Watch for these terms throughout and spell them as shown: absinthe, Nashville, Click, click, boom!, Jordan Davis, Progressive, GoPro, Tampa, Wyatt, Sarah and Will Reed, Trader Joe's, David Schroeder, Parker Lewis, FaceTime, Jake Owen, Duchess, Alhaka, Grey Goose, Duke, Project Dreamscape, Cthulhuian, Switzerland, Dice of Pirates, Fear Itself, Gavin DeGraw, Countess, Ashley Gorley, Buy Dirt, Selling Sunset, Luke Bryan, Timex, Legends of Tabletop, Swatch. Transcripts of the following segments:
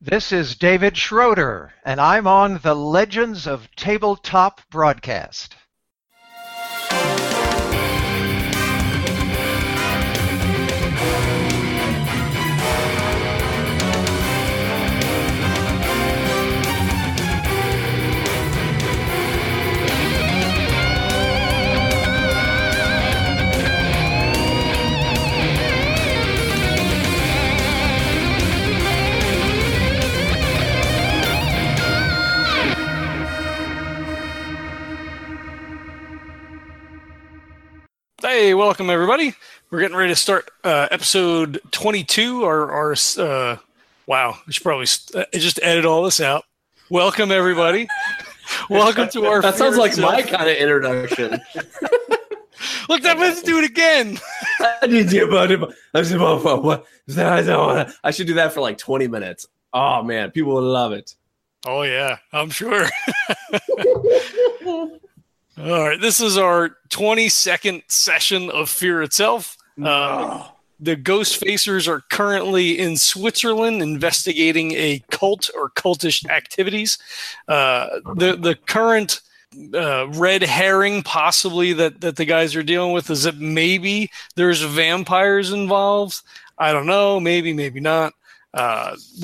This is David Schroeder, and I'm on the Legends of Tabletop broadcast. Hey, welcome everybody. We're getting ready to start episode 22. Wow, we should probably just edit all this out. Welcome everybody. Welcome to our. That sounds like my kind of introduction. Look, let's do it again. I should do that for like 20 minutes. Oh man, people would love it. Oh yeah, I'm sure. All right, this is our 22nd session of Fear Itself. The Ghost Facers are currently in Switzerland investigating a cult or cultish activities. The current red herring possibly that the guys are dealing with is that maybe there's vampires involved. I don't know, maybe not.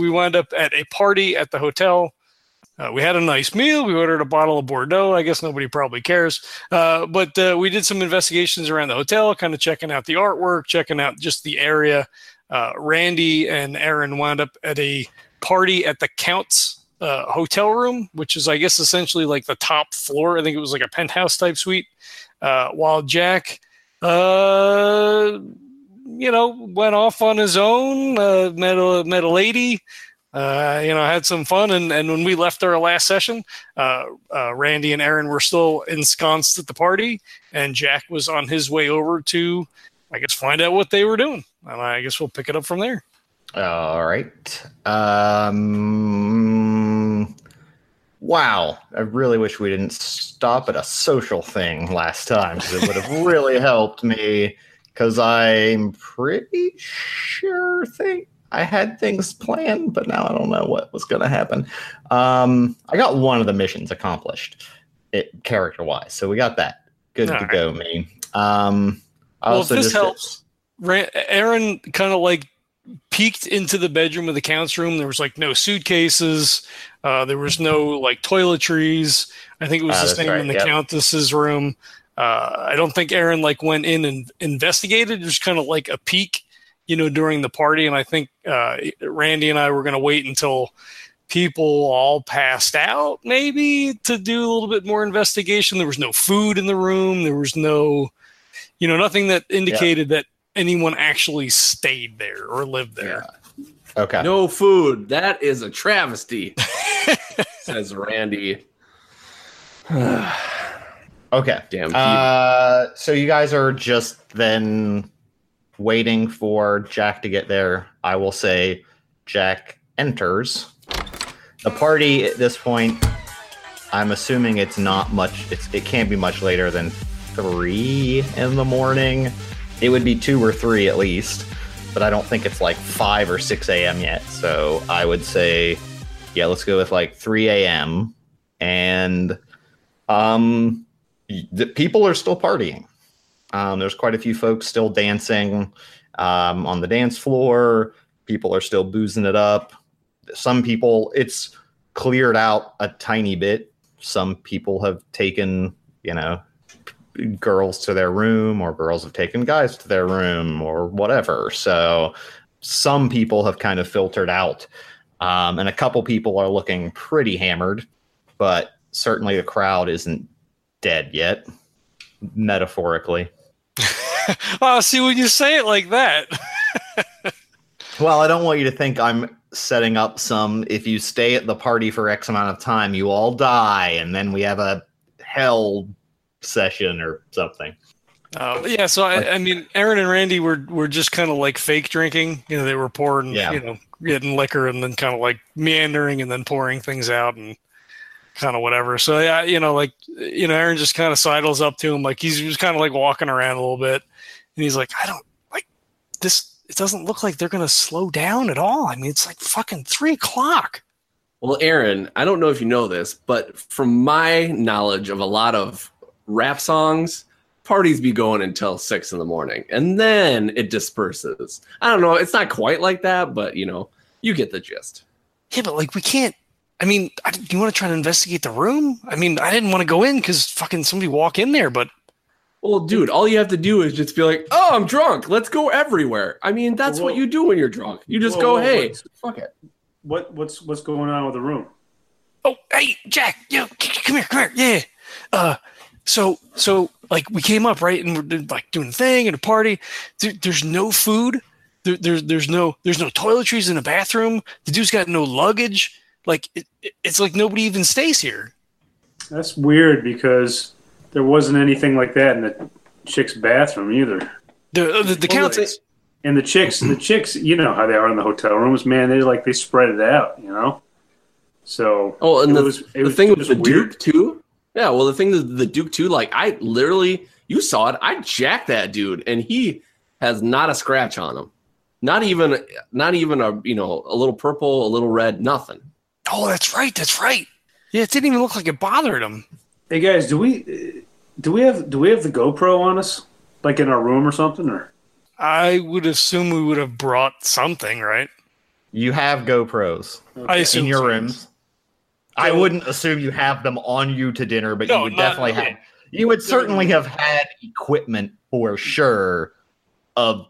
We wound up at a party at the hotel. We had a nice meal. We ordered a bottle of Bordeaux. I guess nobody probably cares. But we did some investigations around the hotel, kind of checking out the artwork, checking out just the area. Randy and Aaron wound up at a party at the Count's hotel room, which is, I guess, essentially like the top floor. I think it was like a penthouse type suite. While Jack, went off on his own, met a lady. Had some fun, and when we left our last session, Randy and Aaron were still ensconced at the party, and Jack was on his way over to, I guess, find out what they were doing, and I guess we'll pick it up from there. All right. Wow, I really wish we didn't stop at a social thing last time, because it would have really helped me, because I'm pretty sure I had things planned, but now I don't know what was going to happen. I got one of the missions accomplished, character-wise, so we got that. Good all to right. go, me. Well, also if this helps, Aaron kind of like peeked into the bedroom of the Count's room. There was like no suitcases. There was no like toiletries. I think it was the same right, in the Countess's room. I don't think Aaron like went in and investigated. It was kind of like a peek, during the party. And I think Randy and I were going to wait until people all passed out, maybe, to do a little bit more investigation. There was no food in the room. There was no, nothing that indicated that anyone actually stayed there or lived there. Yeah. Okay. No food. That is a travesty, says Randy. Okay. Damn. So you guys are just then waiting for Jack to get there. I will say Jack enters the party at this point. I'm assuming it's not much. It can't be much later than 3 in the morning. It would be 2 or 3 at least, but I don't think it's like 5 or 6 a.m. yet. So I would say, let's go with like 3 a.m. And the people are still partying. There's quite a few folks still dancing on the dance floor. People are still boozing it up. Some people, it's cleared out a tiny bit. Some people have taken, girls to their room, or girls have taken guys to their room, or whatever. So some people have kind of filtered out. And a couple people are looking pretty hammered, but certainly the crowd isn't dead yet, metaphorically. Oh, see, when you say it like that. Well, I don't want you to think I'm setting up some, if you stay at the party for X amount of time, you all die, and then we have a hell session or something. So I mean, Aaron and Randy were just kind of like fake drinking. They were pouring, getting liquor and then kind of like meandering and then pouring things out and kind of whatever. So yeah, Aaron just kind of sidles up to him, like he's just kind of like walking around a little bit, and he's like, I don't like this. it doesn't look like they're going to slow down at all. I mean, it's like fucking 3 o'clock. Well, Aaron, I don't know if you know this, but from my knowledge of a lot of rap songs, parties be going until 6 in the morning, and then it disperses. I don't know. It's not quite like that, but you know, you get the gist. Yeah, but like we can't. I mean, do you want to try to investigate the room? I mean, I didn't want to go in because fucking somebody walk in there, but. Well, dude, all you have to do is just be like, oh, I'm drunk. Let's go everywhere. I mean, that's what you do when you're drunk. You just go, hey, fuck it. What's going on with the room? Oh, hey, Jack, yo, come here. Yeah. So like we came up, right? And we're like doing a thing and a party. There's no food. There's no toiletries in the bathroom. The dude's got no luggage. Like it's like nobody even stays here. That's weird because there wasn't anything like that in the chick's bathroom either. The Countess and the chicks, you know how they are in the hotel rooms, man. They like they spread it out, you know. So Duke too. Yeah, well, the thing is the Duke too. Like I literally, you saw it. I jacked that dude, and he has not a scratch on him. Not even a a little purple, a little red, nothing. Oh, that's right. Yeah, it didn't even look like it bothered him. Hey guys, do we have the GoPro on us, like in our room or something? Or I would assume we would have brought something, right? You have GoPros. Okay. I assume in your rooms. I wouldn't assume you have them on you to dinner, but no, you would definitely have. You would certainly have had equipment for sure of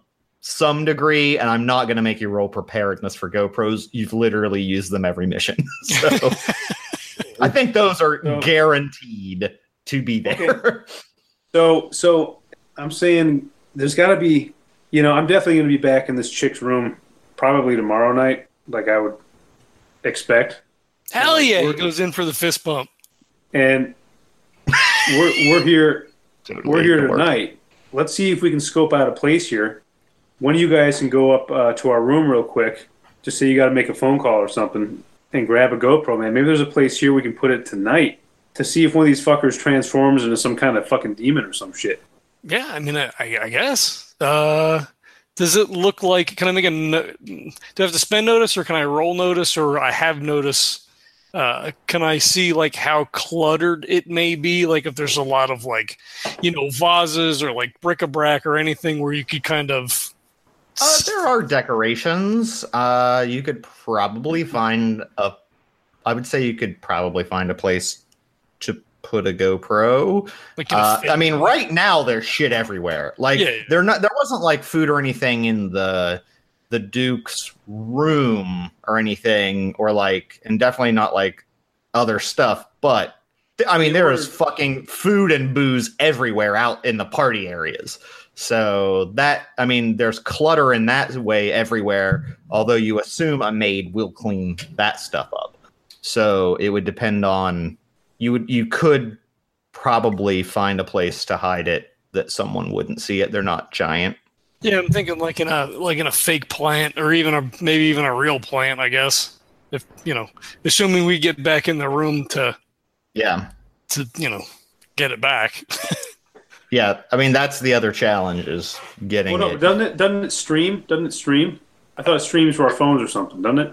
some degree, and I'm not going to make you roll preparedness for GoPros. You've literally used them every mission. So I think those are guaranteed to be there. Okay. So I'm saying there's got to be, I'm definitely going to be back in this chick's room probably tomorrow night, like I would expect. Hell yeah. He goes in for the fist bump. And we're here. We're here tonight. Let's see if we can scope out a place here. One of you guys can go up to our room real quick. Just say you got to make a phone call or something and grab a GoPro, man. Maybe there's a place here we can put it tonight to see if one of these fuckers transforms into some kind of fucking demon or some shit. Yeah, I mean, I guess. Does it look like? Can I make do I have to spend notice, or can I roll notice, or I have notice? Can I see like how cluttered it may be? Like if there's a lot of like, vases or like bric-a-brac or anything where you could kind of. There are decorations. You could probably find a place to put a GoPro. Like right now there's shit everywhere. Like there wasn't like food or anything in the Duke's room or anything, or like, and definitely not like other stuff, but I mean there is fucking food and booze everywhere out in the party areas. So that, I mean, there's clutter in that way everywhere, although you assume a maid will clean that stuff up. So it would depend on, you could probably find a place to hide it that someone wouldn't see it. They're not giant. Yeah, I'm thinking like in a fake plant, or even maybe even a real plant, I guess. If, assuming we get back in the room to get it back. Yeah, I mean that's the other challenge is getting. Well, no, doesn't it stream? Doesn't it stream? I thought it streams to our phones or something, doesn't it?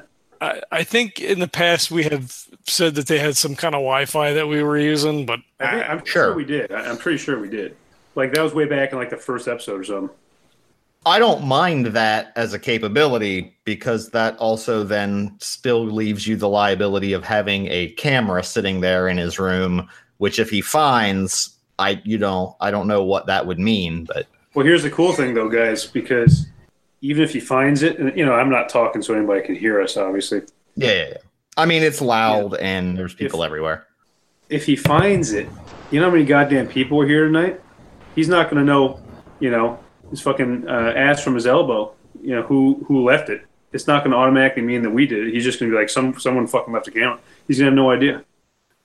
I think in the past we have said that they had some kind of Wi-Fi that we were using, but I'm sure we did. I'm pretty sure we did. Like that was way back in like the first episode or something. I don't mind that as a capability because that also then still leaves you the liability of having a camera sitting there in his room, which if he finds. I don't know what that would mean, but well, here's the cool thing though, guys, because even if he finds it, and I'm not talking so anybody can hear us, obviously. Yeah. I mean, it's loud and there's people everywhere. If he finds it, you know how many goddamn people were here tonight? He's not going to know, his fucking ass from his elbow, who left it. It's not going to automatically mean that we did it. He's just going to be like, someone fucking left the camera. He's going to have no idea.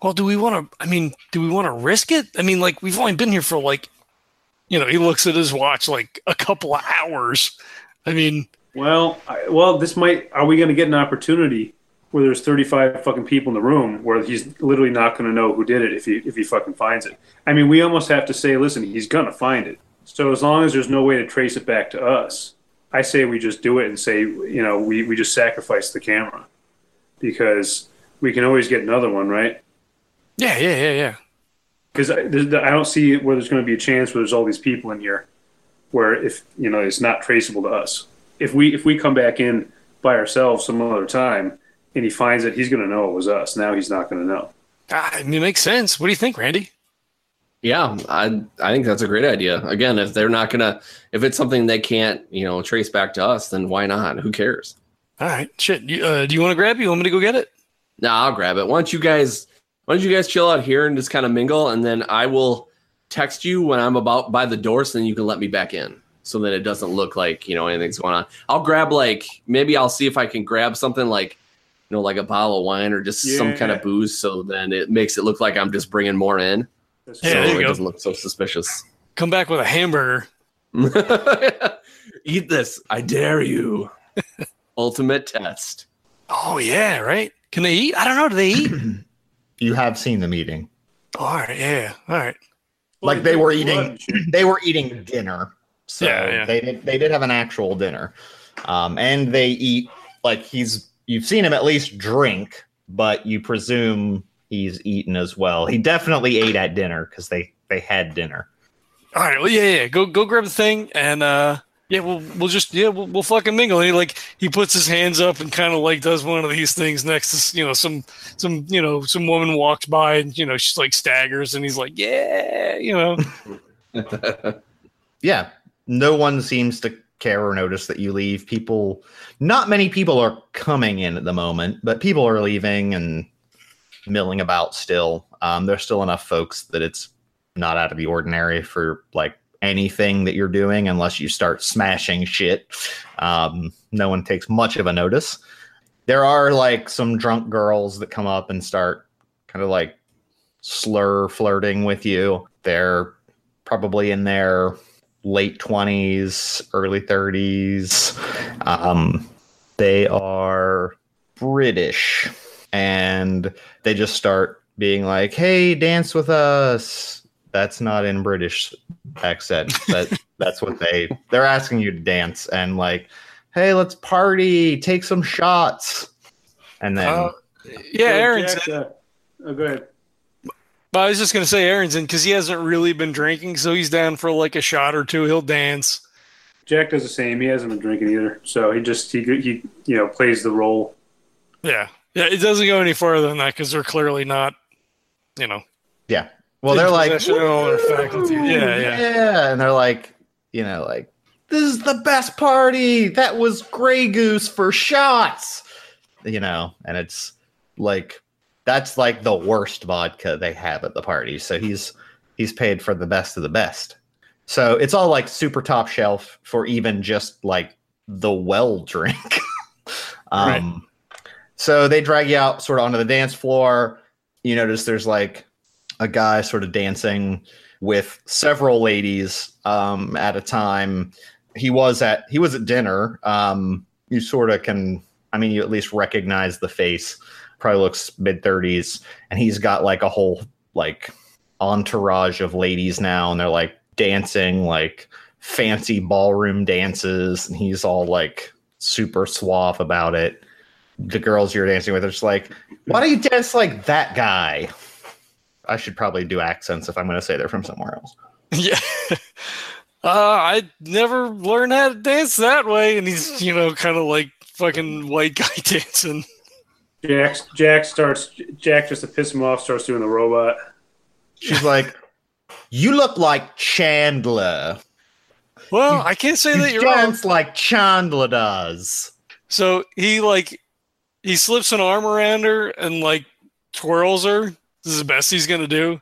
Well, do we want to risk it? I mean, like, we've only been here for, like, he looks at his watch, like, a couple of hours. I mean... Well, this might... Are we going to get an opportunity where there's 35 fucking people in the room where he's literally not going to know who did it if he fucking finds it? I mean, we almost have to say, listen, he's going to find it. So as long as there's no way to trace it back to us, I say we just do it and say, you know, we just sacrifice the camera because we can always get another one, right? Yeah. Because I don't see where there's going to be a chance where there's all these people in here where if, you know, it's not traceable to us. If we come back in by ourselves some other time and he finds it, he's going to know it was us. Now he's not going to know. It makes sense. What do you think, Randy? Yeah, I think that's a great idea. Again, if they're not gonna, if it's something they can't, you know, trace back to us, then why not? Who cares? All right, shit. Do you want to grab it? You want me to go get it? No, I'll grab it. Why don't you guys chill out here and just kind of mingle, and then I will text you when I'm about by the door, so then you can let me back in, so that it doesn't look like, you know, anything's going on. I'll grab I'll see if I can grab something like, you know, like a bottle of wine or just some kind of booze, so then it makes it look like I'm just bringing more in. There you go. Doesn't look so suspicious. Come back with a hamburger. Eat this. I dare you. Ultimate test. Oh, yeah, right? Can they eat? I don't know. Do they eat? You have seen them eating. All right, yeah. All right. Like they were eating dinner. So yeah. They did have an actual dinner. And they eat, like you've seen him at least drink, but you presume he's eaten as well. He definitely ate at dinner because they had dinner. All right. Well, yeah. Go grab the thing, and we'll fucking mingle. And he puts his hands up and kind of does one of these things next to, you know, some woman walks by and, you know, she's staggers, and he's yeah, you know. Yeah. No one seems to care or notice that you leave. Not many people are coming in at the moment, but people are leaving and milling about still. There's still enough folks that it's not out of the ordinary for anything that you're doing, unless you start smashing shit. No one takes much of a notice. There are some drunk girls that come up and start kind of slur flirting with you. They're probably in their late 20s, early 30s. They are British. And they just start being hey, dance with us. That's not in British accent. That's what they're asking you to dance. And hey, let's party. Take some shots. And then. Aaron's in. Oh, go ahead. I was just going to say Aaron's in because he hasn't really been drinking. So he's down for a shot or two. He'll dance. Jack does the same. He hasn't been drinking either. So he just, he you know, plays the role. Yeah. Yeah, it doesn't go any further than that because they're clearly not, you know. Yeah. Well, they're or faculty. Yeah. And they're this is the best party. That was Grey Goose for shots. You know, and it's that's the worst vodka they have at the party. So he's paid for the best of the best. So it's all super top shelf for even just the well drink. Right. So they drag you out sort of onto the dance floor. You notice there's a guy sort of dancing with several ladies at a time. He was at dinner. You sort of can, you at least recognize the face. Probably looks mid-30s, and he's got a whole entourage of ladies now, and they're dancing fancy ballroom dances, and he's all super suave about it. The girls you're dancing with are just why do you dance like that guy? I should probably do accents if I'm going to say they're from somewhere else. Yeah. I never learned how to dance that way. And he's, you know, kind of fucking white guy dancing. Jack just to piss him off, starts doing the robot. She's you look like Chandler. Well, I can't say that you're wrong. You dance like Chandler does. So he he slips an arm around her and twirls her. This is the best he's gonna do.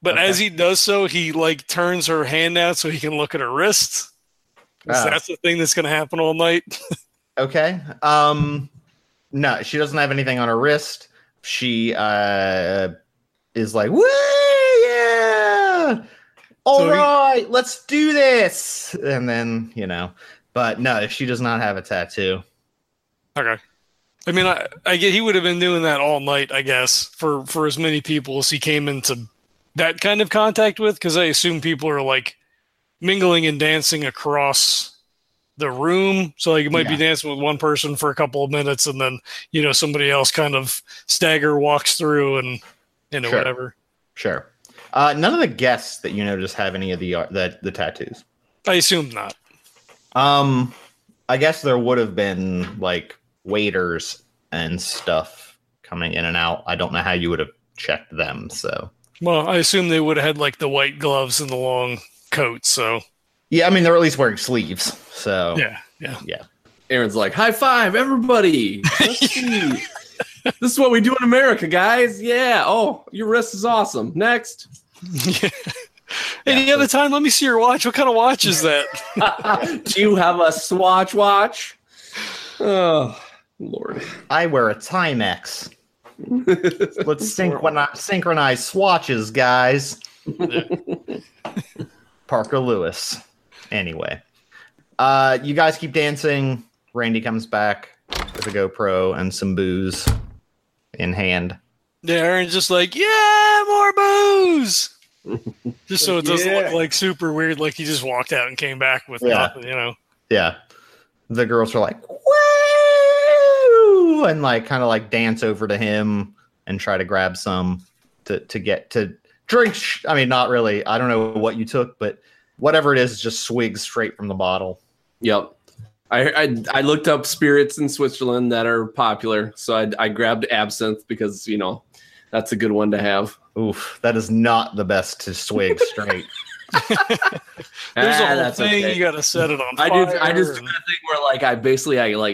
But as he does so, he turns her hand out so he can look at her wrist. So that's the thing that's gonna happen all night. Okay. No, she doesn't have anything on her wrist. She is like, woo, yeah. All right, let's do this. And then, you know, but no, she does not have a tattoo. Okay. I get he would have been doing that all night, I guess, for as many people as he came into that kind of contact with, because I assume people are, mingling and dancing across the room. So like you might be dancing with one person for a couple of minutes, and then, you know, somebody else kind of walks through and, you know, whatever. Sure. None of the guests that you notice have any of the tattoos. I assume not. I guess there would have been like waiters and stuff coming in and out. I don't know how you would have checked them. So, well, I assume they would have had like the white gloves and the long coat. So, yeah, I mean, they're at least wearing sleeves. So, yeah. Aaron's like, high five, everybody. Let's see. This is what we do in America, guys. Yeah. Oh, your wrist is awesome. Next. Any other time, let me see your watch. What kind of watch is that? Do you have a Swatch watch? Oh, Lord. I wear a Timex. Let's synchronize swatches, guys. Parker Lewis. Anyway. You guys keep dancing. Randy comes back with a GoPro and some booze in hand. Yeah, Aaron's just like, yeah, more booze! Just so it doesn't look like super weird, like he just walked out and came back with nothing, you know. Yeah, the girls are like, "Woo!" and like kind of like dance over to him and try to grab some to get to drink. I mean, not really. I don't know what you took, but whatever it is, just swigs straight from the bottle. Yep. I looked up spirits in Switzerland that are popular, so I grabbed absinthe because, you know, that's a good one to have. Oof, that is not the best to swig straight. There's a whole thing you gotta set it on fire. I just do that thing where like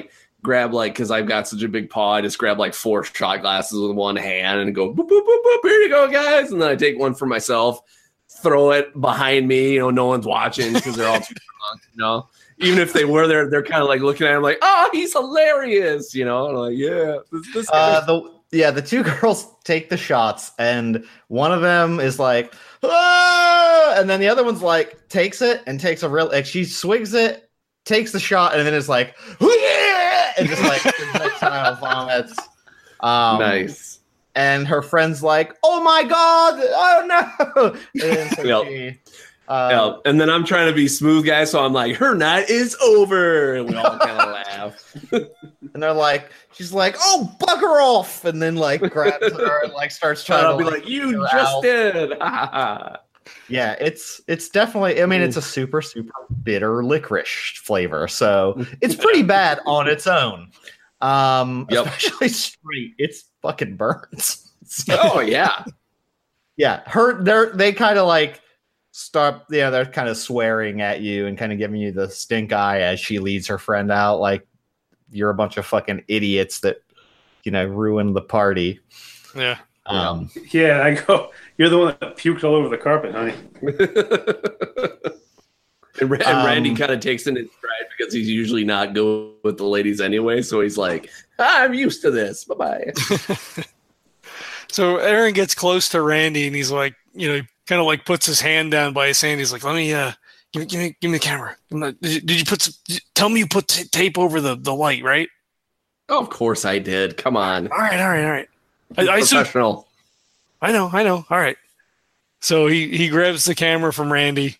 I grab like, because I've got such a big paw, I just grab like 4 shot glasses with one hand and go boop boop boop boop. Here you go, guys, and then I take one for myself, throw it behind me. You know, no one's watching because they're all too drunk. You know, even if they were, they're kind of like looking at him like, oh, he's hilarious. You know, and I'm like, yeah, this guy. Yeah, the two girls take the shots, and one of them is like, ah! And then the other one's like, takes it and takes she swigs it, takes the shot, and then is like, yeah! And just like, child vomits. Nice. And her friend's like, oh my God, oh no. And so and then I'm trying to be smooth guy, so I'm like, her night is over. And we all kind of laugh. And they're like, she's like, oh, bugger off. And then like grabs her and like starts trying to be like, you just did. Yeah, it's definitely, I mean, it's a super, super bitter licorice flavor. So it's pretty bad on its own. Especially straight. It's fucking burns. So, oh, yeah. Yeah. They kind of like start, yeah, they're kind of swearing at you and kind of giving you the stink eye as she leads her friend out. Like, you're a bunch of fucking idiots that, you know, ruined the party. Yeah. Yeah, I go, you're the one that puked all over the carpet, honey. And Randy kind of takes it in stride because he's usually not good with the ladies anyway. So he's like, I'm used to this. Bye-bye. So Aaron gets close to Randy and he's like, you know, he kind of like puts his hand down by his hand. He's like, let me, give me the camera. Did you put tell me you put tape over the light, right? Oh, of course I did. Come on. All right. I professional. I know. All right. So he grabs the camera from Randy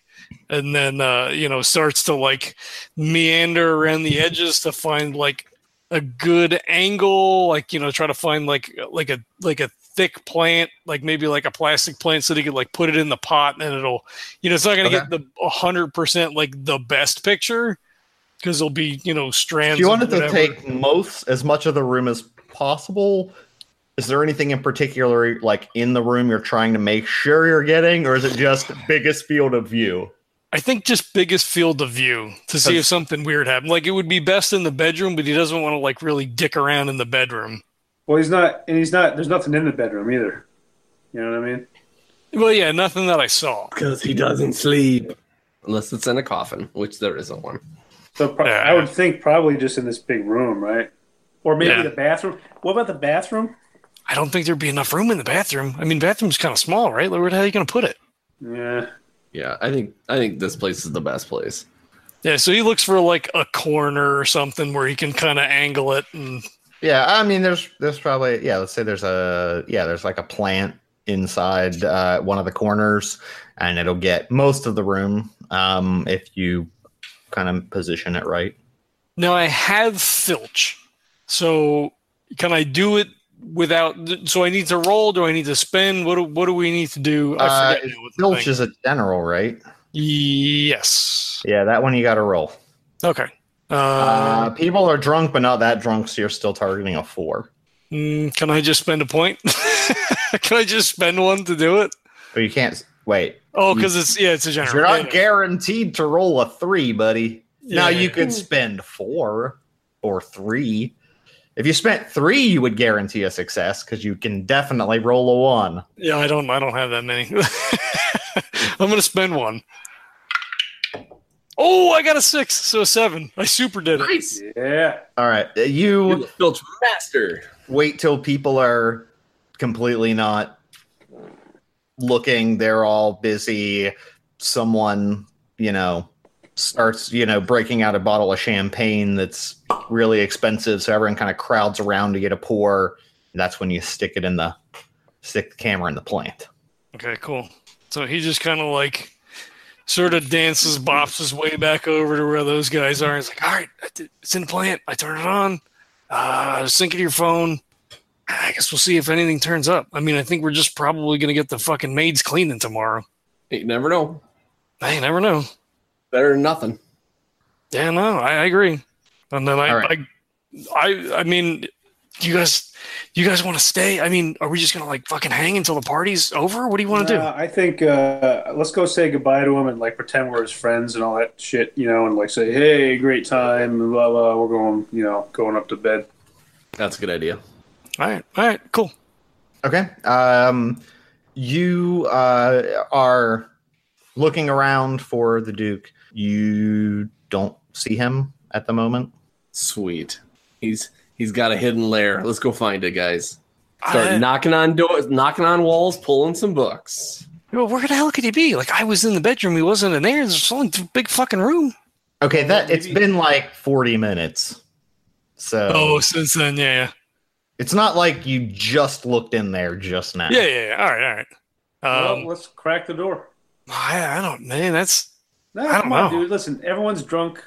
and then, you know, starts to like meander around the edges to find like a good angle, like, you know, try to find like a thick plant, like maybe like a plastic plant, so they could like put it in the pot and it'll, you know, it's not going to get the 100% like the best picture because it'll be, you know, strands. You wanted to take as much of the room as possible. Is there anything in particular like in the room you're trying to make sure you're getting, or is it just biggest field of view? I think just biggest field of view to see if something weird happened. Like it would be best in the bedroom, but he doesn't want to like really dick around in the bedroom. Well, he's not, there's nothing in the bedroom either. You know what I mean? Well, yeah, nothing that I saw. Because he doesn't sleep. Unless it's in a coffin, which there isn't one. So I would think probably just in this big room, right? Or maybe the bathroom. What about the bathroom? I don't think there'd be enough room in the bathroom. I mean, bathroom's kind of small, right? Like, where the hell are you going to put it? Yeah. Yeah, I think this place is the best place. Yeah, so he looks for like a corner or something where he can kind of angle it and... Yeah, I mean, there's probably, let's say there's like a plant inside one of the corners, and it'll get most of the room if you kind of position it right? Now, I have Filch. So can I do it without... So I need to roll? Do I need to spend? What do we need to do? I forget. Filch is a general, right? Yes. Yeah, that one you got to roll. Okay. People are drunk, but not that drunk, so you're still targeting a 4. Can I just spend a point? Can I just spend one to do it? But you can't... Wait. Oh, because it's a general. You're not guaranteed to roll a 3, buddy. Yeah. Now, you could spend 4 or 3. If you spent 3, you would guarantee a success, because you can definitely roll a 1. Yeah, I don't have that many. I'm going to spend 1. Oh, I got a 6, so a 7. I super did it. Nice. Yeah. All right. You're the filch master. Wait till people are completely not looking. They're all busy. Someone, starts, breaking out a bottle of champagne that's really expensive, so everyone kind of crowds around to get a pour. That's when you stick the camera in the plant. Okay, cool. So he just kind of like sort of dances, bops his way back over to where those guys are. He's like, all right, it's in the plant. I turn it on. Sync it to your phone. I guess we'll see if anything turns up. I mean, I think we're just probably going to get the fucking maids cleaning tomorrow. You never know. Hey, you never know. Better than nothing. Yeah, no, I agree. And then I mean, you guys want to stay? I mean, are we just going to like fucking hang until the party's over? What do you want to do? I think let's go say goodbye to him and like pretend we're his friends and all that shit, and like say, hey, great time, blah, blah. We're going, going up to bed. That's a good idea. All right, cool. Okay. You are looking around for the Duke. You don't see him at the moment. Sweet. He's got a hidden lair. Let's go find it, guys. Start knocking on doors, knocking on walls, pulling some books. Well, where the hell could he be? Like, I was in the bedroom. He wasn't in there. There's only a big fucking room. Okay, it's been like 40 minutes. So. Oh, since then, yeah. It's not like you just looked in there just now. Yeah. All right. Well, let's crack the door. I don't know, dude. Listen, everyone's drunk.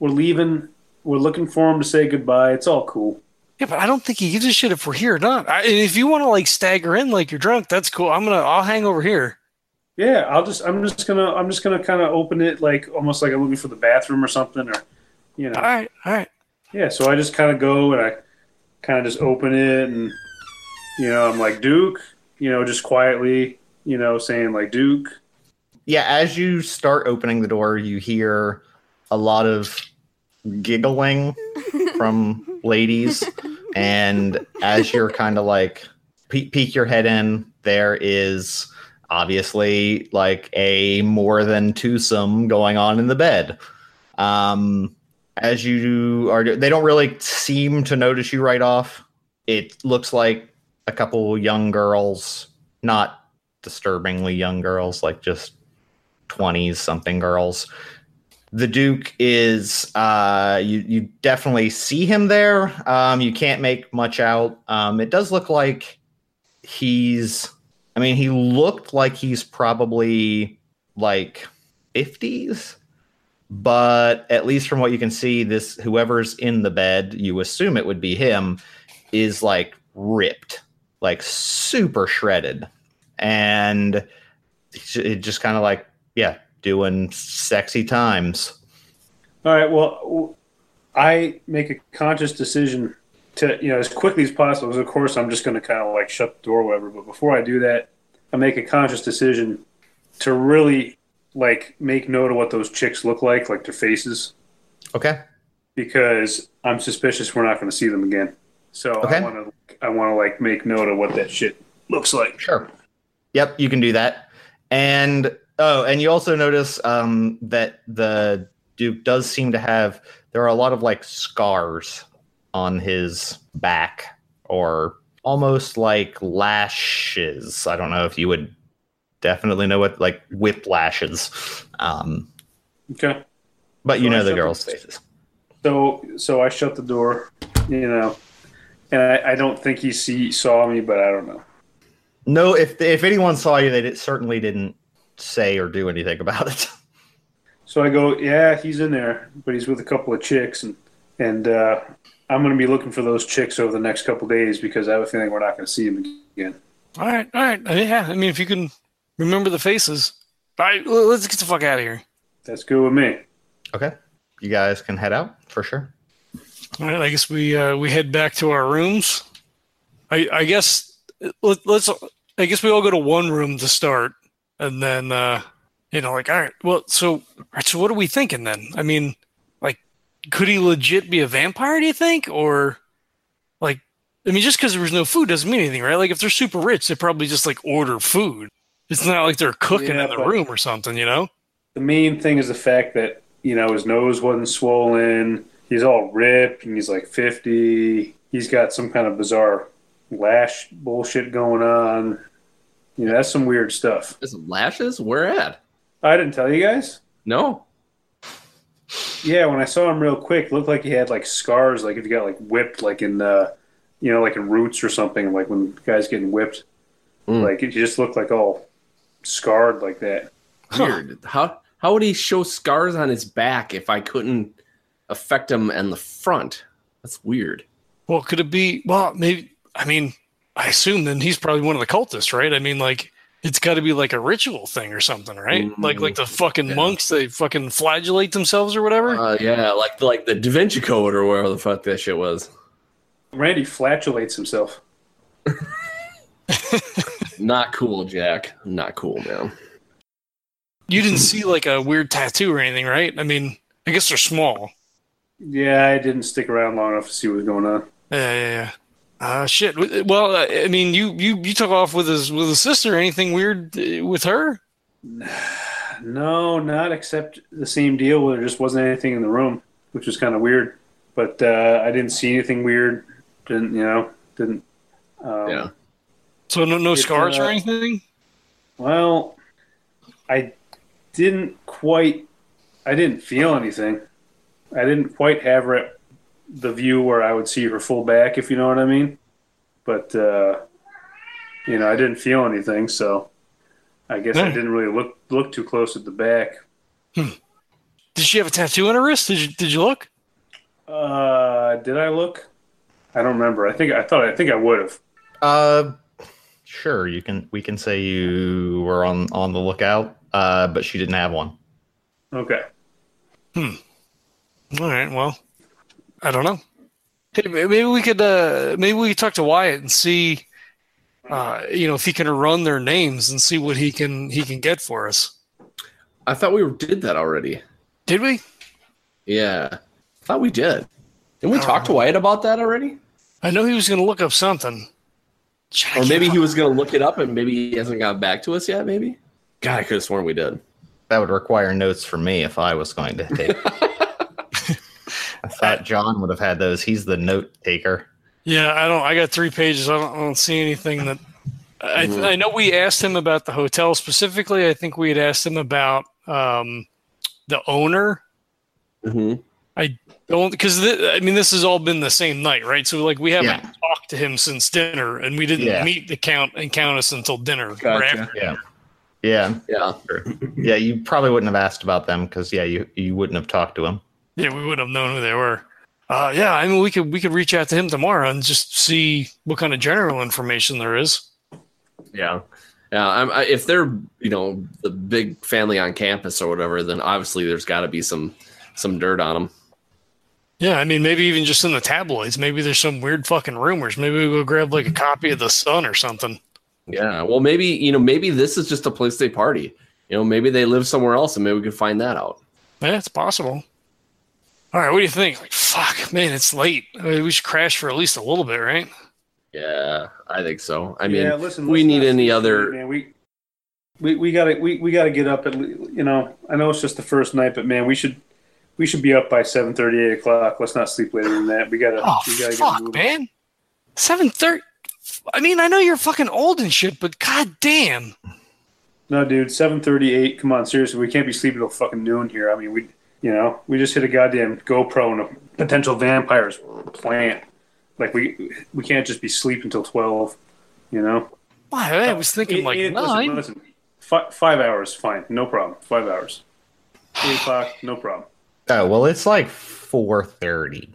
We're leaving. We're looking for him to say goodbye. It's all cool. Yeah, but I don't think he gives a shit if we're here or not. If you want to like stagger in like you're drunk, that's cool. I'll hang over here. Yeah, I'm just gonna kind of open it like almost like I'm looking for the bathroom or something, or All right. Yeah, so I just kind of go and I kind of just open it and, I'm like, Duke, just quietly, saying like, Duke. Yeah, as you start opening the door, you hear a lot of giggling from ladies. And as you're kind of like, peek your head in, there is obviously like a more than twosome going on in the bed. As you are, they don't really seem to notice you right off. It looks like a couple young girls, not disturbingly young girls, like just 20s something girls. The Duke is, you definitely see him there. You can't make much out. It does look like he looked like he's probably like 50s. But at least from what you can see, this whoever's in the bed, you assume it would be him, is like ripped, like super shredded. And it just kind of like, yeah, doing sexy times. All right. Well, I make a conscious decision to, as quickly as possible, because of course I'm just going to kind of like shut the door or whatever. But before I do that, I make a conscious decision to really like make note of what those chicks look like their faces. Okay. Because I'm suspicious we're not going to see them again. So okay. I want to like make note of what that shit looks like. Sure. Yep, you can do that. And you also notice that the Duke does seem to have, there are a lot of like scars on his back or almost like lashes. I don't know if you would definitely know what, like whiplashes. Okay. But you know the girls' faces. So I shut the door, and I don't think he saw me, but I don't know. No, if anyone saw you, they certainly didn't say or do anything about it. So I go, yeah, he's in there, but he's with a couple of chicks, and I'm going to be looking for those chicks over the next couple of days because I have a feeling we're not going to see him again. All right, yeah. I mean, if you can remember the faces, all right, let's get the fuck out of here. That's good with me. Okay, you guys can head out for sure. All right, I guess we head back to our rooms. I guess we all go to one room to start, and then all right. Well, so what are we thinking then? I mean, could he legit be a vampire, do you think? Or just because there was no food doesn't mean anything, right? If they're super rich, they probably just order food. It's not like they're cooking in the room or something, you know? The main thing is the fact that, his nose wasn't swollen. He's all ripped and he's 50. He's got some kind of bizarre lash bullshit going on. That's some weird stuff. Is it lashes? Where at? I didn't tell you guys. No. Yeah, when I saw him real quick, looked like he had scars, if he got whipped, in in Roots or something, when the guy's getting whipped. Mm. He just looked all scarred like that. Weird. Huh. How would he show scars on his back if I couldn't affect him in the front? That's weird. Well, could it be? Well, maybe. I mean, I assume then he's probably one of the cultists, right? I mean, it's got to be a ritual thing or something, right? Mm-hmm. Like the fucking monks, they fucking flagellate themselves or whatever. Yeah, like the Da Vinci Code or whatever the fuck that shit was. Randy flagellates himself. Not cool, Jack. Not cool, man. You didn't see a weird tattoo or anything, right? I mean, I guess they're small. Yeah, I didn't stick around long enough to see what was going on. Yeah. Shit. Well, I mean, you took off with his sister. Anything weird with her? No, not except the same deal where there just wasn't anything in the room, which was kind of weird. But I didn't see anything weird. Didn't. Yeah. So no scars or anything? Well, I didn't feel anything. I didn't quite have her at the view where I would see her full back, if you know what I mean. But, I didn't feel anything, so I guess I didn't really look too close at the back. Hmm. Did she have a tattoo on her wrist? Did you look? Did I look? I don't remember. I think I would have. Sure. We can say you were on the lookout, but she didn't have one. Okay. Hmm. All right. Well, I don't know. Hey, maybe we could talk to Wyatt and see, if he can run their names and see what he can get for us. I thought we did that already. Did we? Yeah, I thought we did. Didn't we talk to Wyatt about that already? I know he was going to look up something. Or maybe he was going to look it up and maybe he hasn't gotten back to us yet. Maybe. God, I could have sworn we did. That would require notes from me if I was going to take. I thought John would have had those. He's the note taker. Yeah, I don't. I got 3 pages. I don't see anything that. I know we asked him about the hotel specifically. I think we had asked him about the owner. Mm-hmm. I don't because this has all been the same night, right? So we haven't talked to him since dinner, and we didn't meet the Count and Countess until dinner. Gotcha. Yeah. Sure. Yeah. You probably wouldn't have asked about them because you wouldn't have talked to him. Yeah, we would have known who they were. I mean, we could reach out to him tomorrow and just see what kind of general information there is. Yeah. If they're the big family on campus or whatever, then obviously there's got to be some dirt on them. Yeah, I mean, maybe even just in the tabloids. Maybe there's some weird fucking rumors. Maybe we go grab a copy of the Sun or something. Yeah, well, maybe maybe this is just a place they party. Maybe they live somewhere else, and maybe we could find that out. Yeah, it's possible. All right, what do you think? Fuck, man, it's late. I mean, we should crash for at least a little bit, right? Yeah, I think so. I mean, we need any other. Man, we gotta get up at I know it's just the first night, but man, we should be up by 7:30, 8 o'clock. Let's not sleep later than that. We gotta fuck, get moving. Man, 7:30. I mean, I know you're fucking old and shit, but goddamn. No, dude, 7:38. Come on, seriously, we can't be sleeping till fucking noon here. I mean, we just hit a goddamn GoPro and a potential vampire's plant. We can't just be sleeping until 12, Why? I was thinking 9. Listen, 5 hours, fine. No problem. 5 hours. 3 o'clock, no problem. Oh, well, it's like 4:30.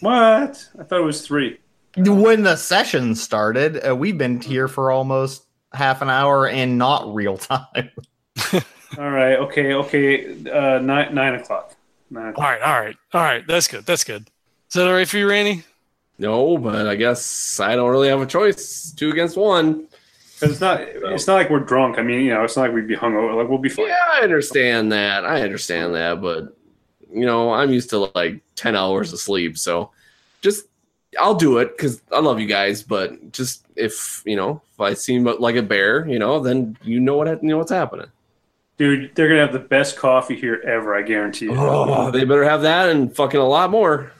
What? I thought it was 3. When the session started, we've been here for almost half an hour and not real time. All right. Okay. Okay. 9 o'clock. 9 o'clock. All right. All right. All right. That's good. That's good. Is that all right for you, Randy? No, but I guess I don't really have a choice. 2 against 1. It's not. It's not like we're drunk. I mean, you know, it's not like we'd be hungover. Like we'll be fine. Yeah, I understand that. I understand that. But you know, I'm used to like 10 hours of sleep. So just I'll do it because I love you guys. But just if you know, if I seem like a bear, you know, then you know what's happening. Dude, they're going to have the best coffee here ever, I guarantee you. Oh, they better have that and fucking a lot more.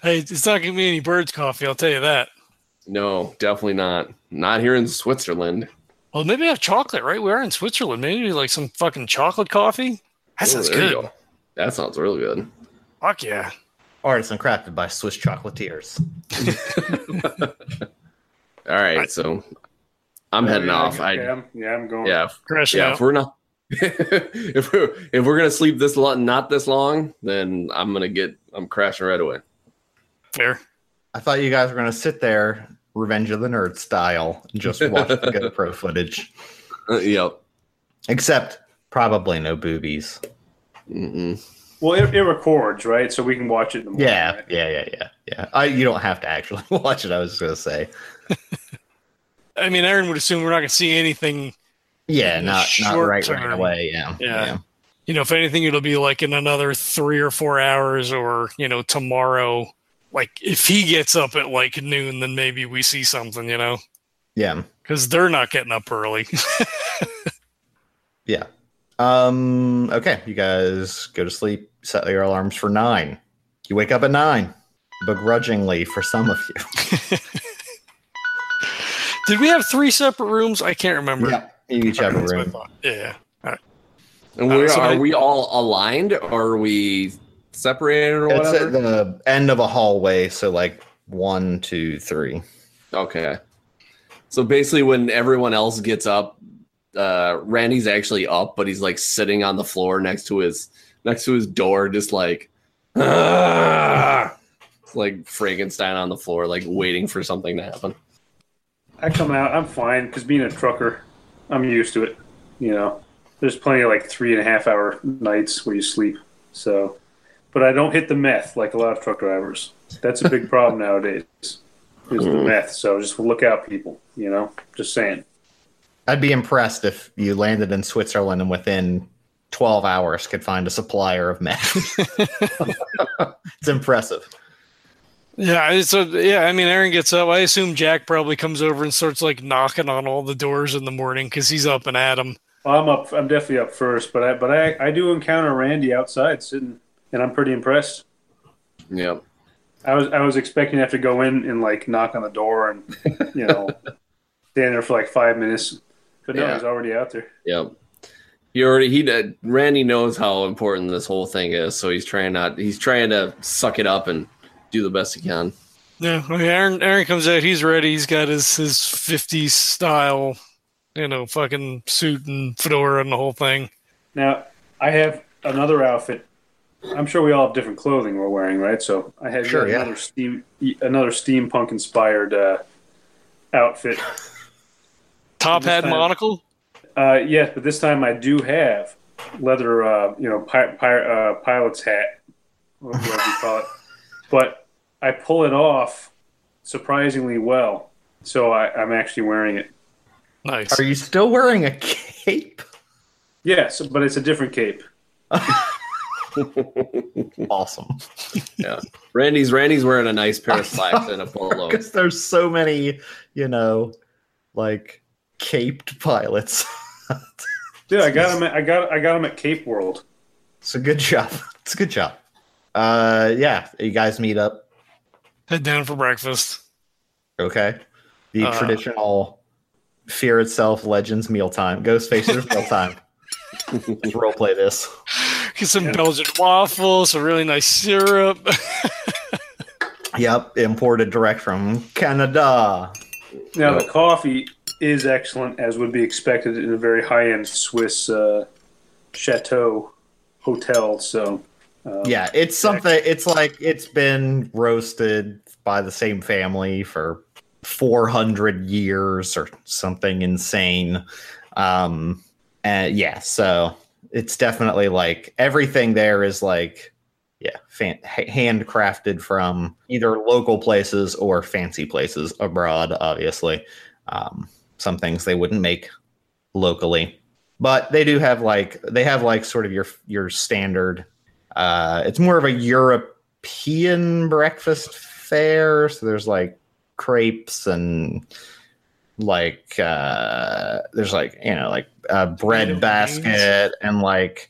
Hey, it's not going to be any Birds coffee, I'll tell you that. No, definitely not. Not here in Switzerland. Well, maybe have chocolate, right? We are in Switzerland. Maybe like some fucking chocolate coffee? That sounds good. Go. That sounds really good. Fuck yeah. Artisan crafted by Swiss chocolatiers. All right, so I'm heading off. I'm going. Yeah, if we're not. if we're gonna sleep this lot not this long, then I'm crashing right away. Fair. I thought you guys were gonna sit there, Revenge of the Nerd style, and just watch the GoPro footage. Yep. Except probably no boobies. Mm-mm. Well, it records, right? So we can watch it in the morning. Yeah, right? Yeah. You don't have to actually watch it. I was just gonna say. I mean, Aaron would assume we're not gonna see anything. Yeah, not right away. Yeah. You know, if anything, it'll be like in another 3 or 4 hours, or you know, tomorrow. Like if he gets up at like noon, then maybe we see something. You know. Yeah. Because they're not getting up early. Yeah. Okay, you guys go to sleep. Set your alarms for 9. You wake up at 9, begrudgingly for some of you. Did we have 3 separate rooms? I can't remember. Yeah. Each have a room. Yeah. All right. And are we all aligned? Or are we separated or whatever? It's at the end of a hallway, so like 1, 2, 3. Okay. So basically when everyone else gets up, Randy's actually up, but he's like sitting on the floor next to his door, just like it's like Frankenstein on the floor, like waiting for something to happen. I come out, I'm fine, because being a trucker, I'm used to it, you know. There's plenty of like 3.5 hour nights where you sleep. So, but I don't hit the meth like a lot of truck drivers. That's a big problem nowadays. Is the meth. So just look out, people. You know, just saying. I'd be impressed if you landed in Switzerland and within 12 hours could find a supplier of meth. It's impressive. Yeah, so yeah, I mean, Aaron gets up. I assume Jack probably comes over and starts like knocking on all the doors in the morning because he's up and at 'em. Well, I'm up. I'm definitely up first, but I do encounter Randy outside sitting, and I'm pretty impressed. Yeah, I was expecting to have to go in and like knock on the door and you know stand there for like 5 minutes, but no, he's already out there. Yep. Randy knows how important this whole thing is, so he's trying to suck it up and do the best he can. Yeah, I mean, Aaron comes out. He's ready. He's got his 50s style, you know, fucking suit and fedora and the whole thing. Now, I have another outfit. I'm sure we all have different clothing we're wearing, right? So I have another steampunk-inspired outfit. Top hat and monocle? Yes, but this time I do have leather, pilot's hat, or whatever you call it. But I pull it off surprisingly well, so I'm actually wearing it. Nice. Are you still wearing a cape? Yes, but it's a different cape. Awesome. Yeah, Randy's wearing a nice pair of slacks and a polo. Because there's so many, you know, like caped pilots. Dude, I got him at Cape World. It's a good job. Yeah, you guys meet up. Head down for breakfast. Okay. The traditional Fear Itself Legends mealtime. Ghost Facers mealtime. Let's roleplay this. Get some Belgian waffles, some really nice syrup. Yep, imported direct from Canada. Now, the coffee is excellent, as would be expected in a very high-end Swiss chateau hotel. So yeah, it's something. It's like it's been roasted by the same family for 400 years or something insane. Yeah, so it's definitely like everything there is like, yeah, handcrafted from either local places or fancy places abroad, obviously. Some things they wouldn't make locally, but they do have like, they have like sort of your standard, it's more of a European breakfast fare. So there's like crepes and like, there's like, you know, like a bread basket and like,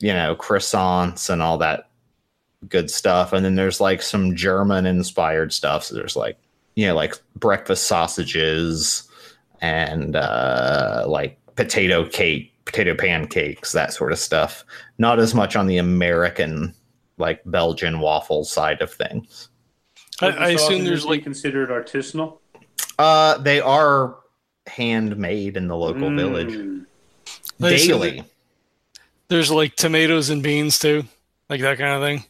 you know, croissants and all that good stuff. And then there's like some German inspired stuff. So there's like, you know, like breakfast sausages and like potato cake, potato pancakes, that sort of stuff. Not as much on the American, like Belgian waffle side of things. I assume there's like considered artisanal. They are handmade in the local village daily. There's like tomatoes and beans too, like that kind of thing.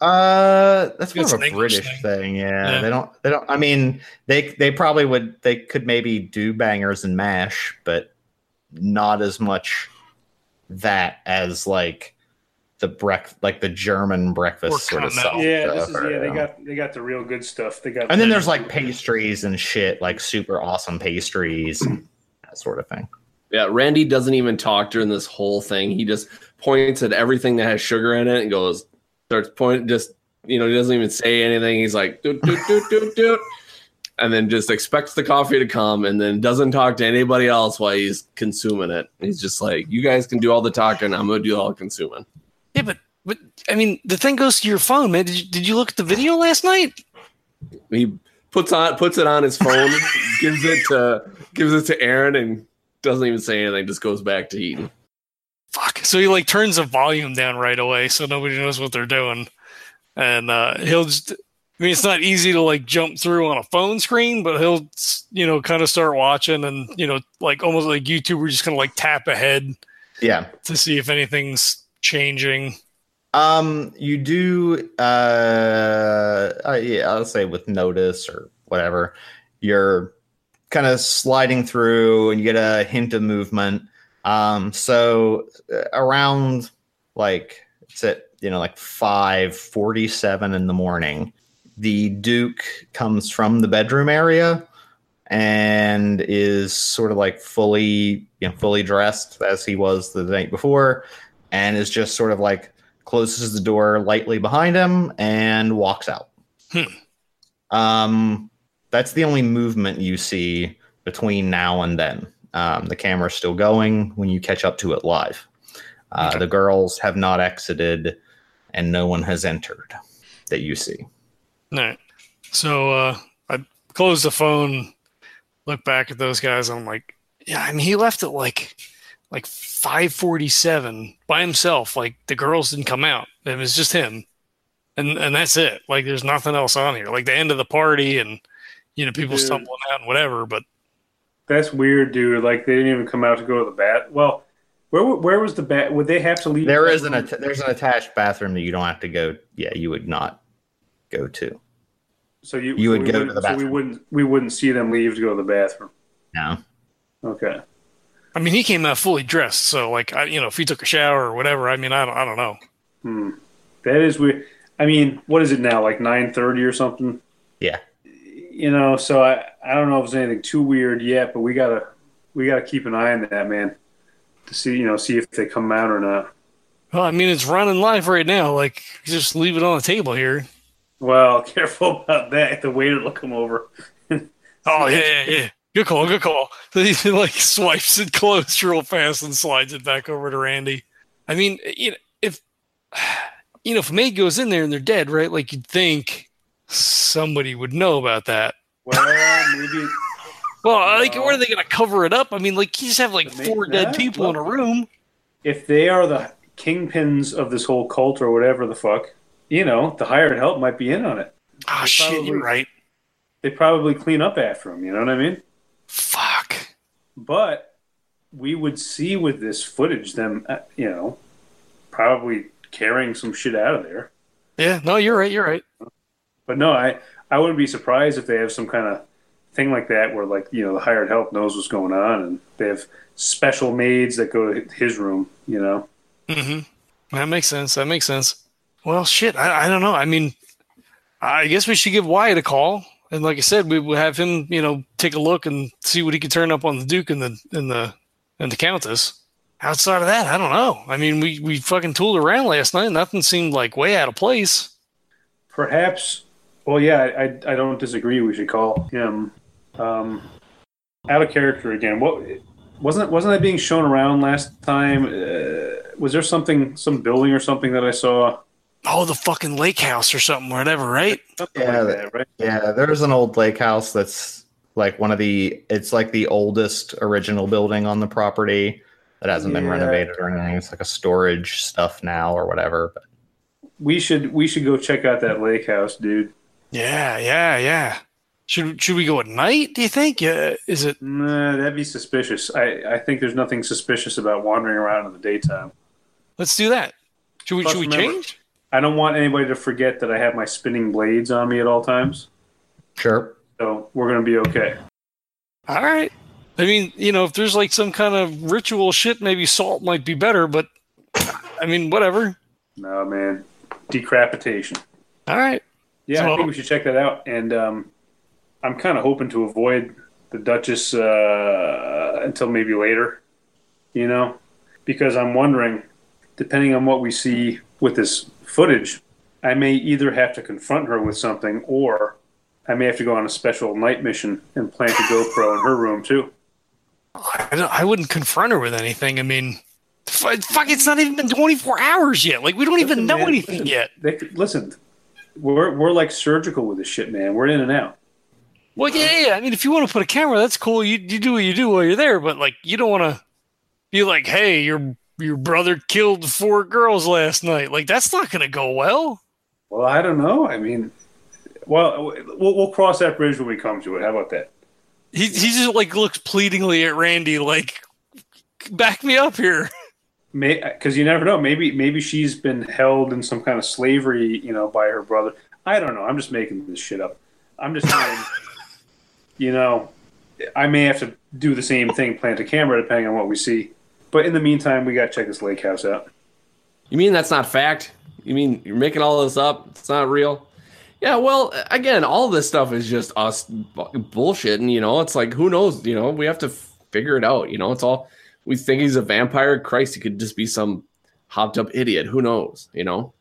That's more of a British thing. Yeah, yeah, they don't. I mean, they probably would. They could maybe do bangers and mash, but not as much that as like the German breakfast or sort of stuff. Yeah, they got the real good stuff. They got, and then there's like pastries and shit, like super awesome pastries, that sort of thing. Yeah, Randy doesn't even talk during this whole thing. He just points at everything that has sugar in it and goes. Starts pointing, just, you know, he doesn't even say anything. He's like, doot, doot, doot, doot, doot. And then just expects the coffee to come and then doesn't talk to anybody else while he's consuming it. He's just like, you guys can do all the talking. I'm going to do all the consuming. Yeah, but I mean, the thing goes to your phone, man. Did you look at the video last night? He puts it on his phone, gives it to Aaron and doesn't even say anything. Just goes back to eating. Fuck. So he like turns the volume down right away so nobody knows what they're doing. And he'll just, I mean, it's not easy to like jump through on a phone screen, but he'll, you know, kind of start watching and, you know, like almost like YouTube, we're just going to like tap ahead. Yeah. To see if anything's changing. You do, yeah, I'll say with notice or whatever, you're kind of sliding through and you get a hint of movement. So around like, it's at, you know, like 5:47 in the morning, the Duke comes from the bedroom area and is sort of like fully dressed as he was the night before and is just sort of like closes the door lightly behind him and walks out. That's the only movement you see between now and then. The camera's still going when you catch up to it live. The girls have not exited and no one has entered that you see. All right. So I close the phone, look back at those guys. And I'm like, yeah, I mean, he left at like 5:47 by himself. Like the girls didn't come out. It was just him. And that's it. Like there's nothing else on here. Like the end of the party and, you know, people stumbling out and whatever, but. That's weird, dude. Like they didn't even come out to go to the bath. Well, where was the bath? Would they have to leave? There is there's an attached bathroom that you don't have to go. Yeah, you would not go to. So you would go to the bathroom. So we wouldn't see them leave to go to the bathroom. No. Okay. I mean, he came out fully dressed, so like if he took a shower or whatever. I mean, I don't know. That is weird. I mean, what is it now? Like 9:30 or something? Yeah. You know, so I don't know if it's anything too weird yet, but we gotta keep an eye on that, man, to see if they come out or not. Well, I mean, it's running live right now. Like, just leave it on the table here. Well, careful about that. The waiter will come over. Oh yeah. Good call. So he like swipes it closed real fast and slides it back over to Randy. I mean, you know, if May goes in there and they're dead, right? Like you'd think. Somebody would know about that. Well, maybe. Like, what are they going to cover it up? I mean, like, you just have like four dead people in a room. If they are the kingpins of this whole cult or whatever the fuck, you know, the hired help might be in on it. Oh, shit, you're right. They probably clean up after him, you know what I mean? Fuck. But we would see with this footage them, you know, probably carrying some shit out of there. Yeah, no, you're right, you're right. But no, I wouldn't be surprised if they have some kind of thing like that where, like, you know, the hired help knows what's going on and they have special maids that go to his room, you know? Mm-hmm. That makes sense. That makes sense. Well, shit, I don't know. I mean, I guess we should give Wyatt a call. And like I said, we will have him, you know, take a look and see what he can turn up on the Duke and the Countess. Outside of that, I don't know. I mean, we fucking tooled around last night. Nothing seemed like way out of place. Perhaps. Well, yeah, I don't disagree. We should call him. Out of character again. What wasn't that being shown around last time? Was there something, some building or something that I saw? Oh, the fucking lake house or something, whatever, right? Yeah, like that, right? Yeah, there's an old lake house that's like one of the, it's like the oldest original building on the property that hasn't been renovated or anything. It's like a storage stuff now or whatever. But we should go check out that lake house, dude. Yeah. Should we go at night, do you think? Yeah, is it? Nah, that'd be suspicious. I think there's nothing suspicious about wandering around in the daytime. Let's do that. Should we change? I don't want anybody to forget that I have my spinning blades on me at all times. Sure. So we're going to be okay. All right. I mean, you know, if there's like some kind of ritual shit, maybe salt might be better, but I mean, whatever. No, man. Decapitation. All right. Yeah, so, I think we should check that out. And I'm kind of hoping to avoid the Duchess until maybe later, you know, because I'm wondering, depending on what we see with this footage, I may either have to confront her with something or I may have to go on a special night mission and plant a GoPro in her room too. I wouldn't confront her with anything. I mean, fuck, it's not even been 24 hours yet. Like, we don't even know anything yet. We're like surgical with this shit, man. We're in and out. Well, yeah. I mean, if you want to put a camera, that's cool. You do what you do while you're there, but like, you don't want to be like, hey, your brother killed 4 girls last night. Like, that's not going to go well. Well, I don't know. I mean, well, we'll cross that bridge when we come to it. How about that? He just like looks pleadingly at Randy, like, back me up here. Because you never know. Maybe she's been held in some kind of slavery, you know, by her brother. I don't know. I'm just making this shit up. I'm just saying, you know, I may have to do the same thing, plant a camera, depending on what we see. But in the meantime, we got to check this lake house out. You mean that's not fact? You mean you're making all this up? It's not real? Yeah, well, again, all this stuff is just us bullshitting, you know? It's like, who knows? You know, we have to figure it out, you know? It's all, we think he's a vampire. Christ, he could just be some hopped-up idiot. Who knows, you know?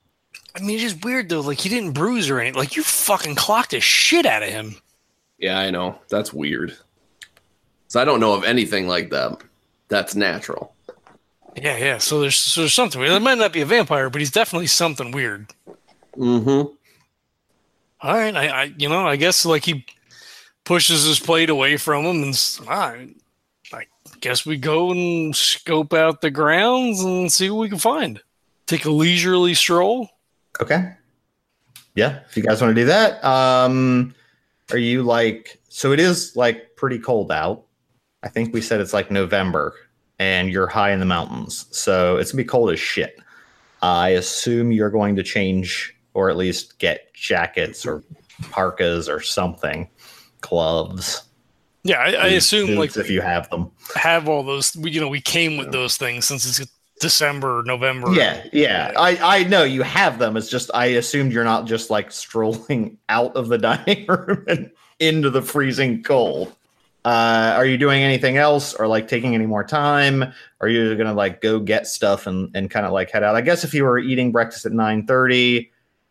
I mean, it's just weird, though. Like, he didn't bruise or anything. Like, you fucking clocked the shit out of him. Yeah, I know. That's weird. So I don't know of anything like that. That's natural. Yeah. So there's something weird. It might not be a vampire, but he's definitely something weird. Mm-hmm. All right. I guess like he pushes his plate away from him, and I guess we go and scope out the grounds and see what we can find. Take a leisurely stroll. Okay. Yeah, if you guys want to do that. Are you like? So it is like pretty cold out. I think we said it's like November. And you're high in the mountains, so it's going to be cold as shit. I assume you're going to change or at least get jackets or parkas or something, gloves. Yeah, I assume like if you have them. Have all those, you know, we came with those things since it's December, November. Yeah. I know you have them. It's just I assumed you're not just like strolling out of the dining room and into the freezing cold. Are you doing anything else or like taking any more time? Are you going to like go get stuff and kind of like head out? I guess if you were eating breakfast at 9:30,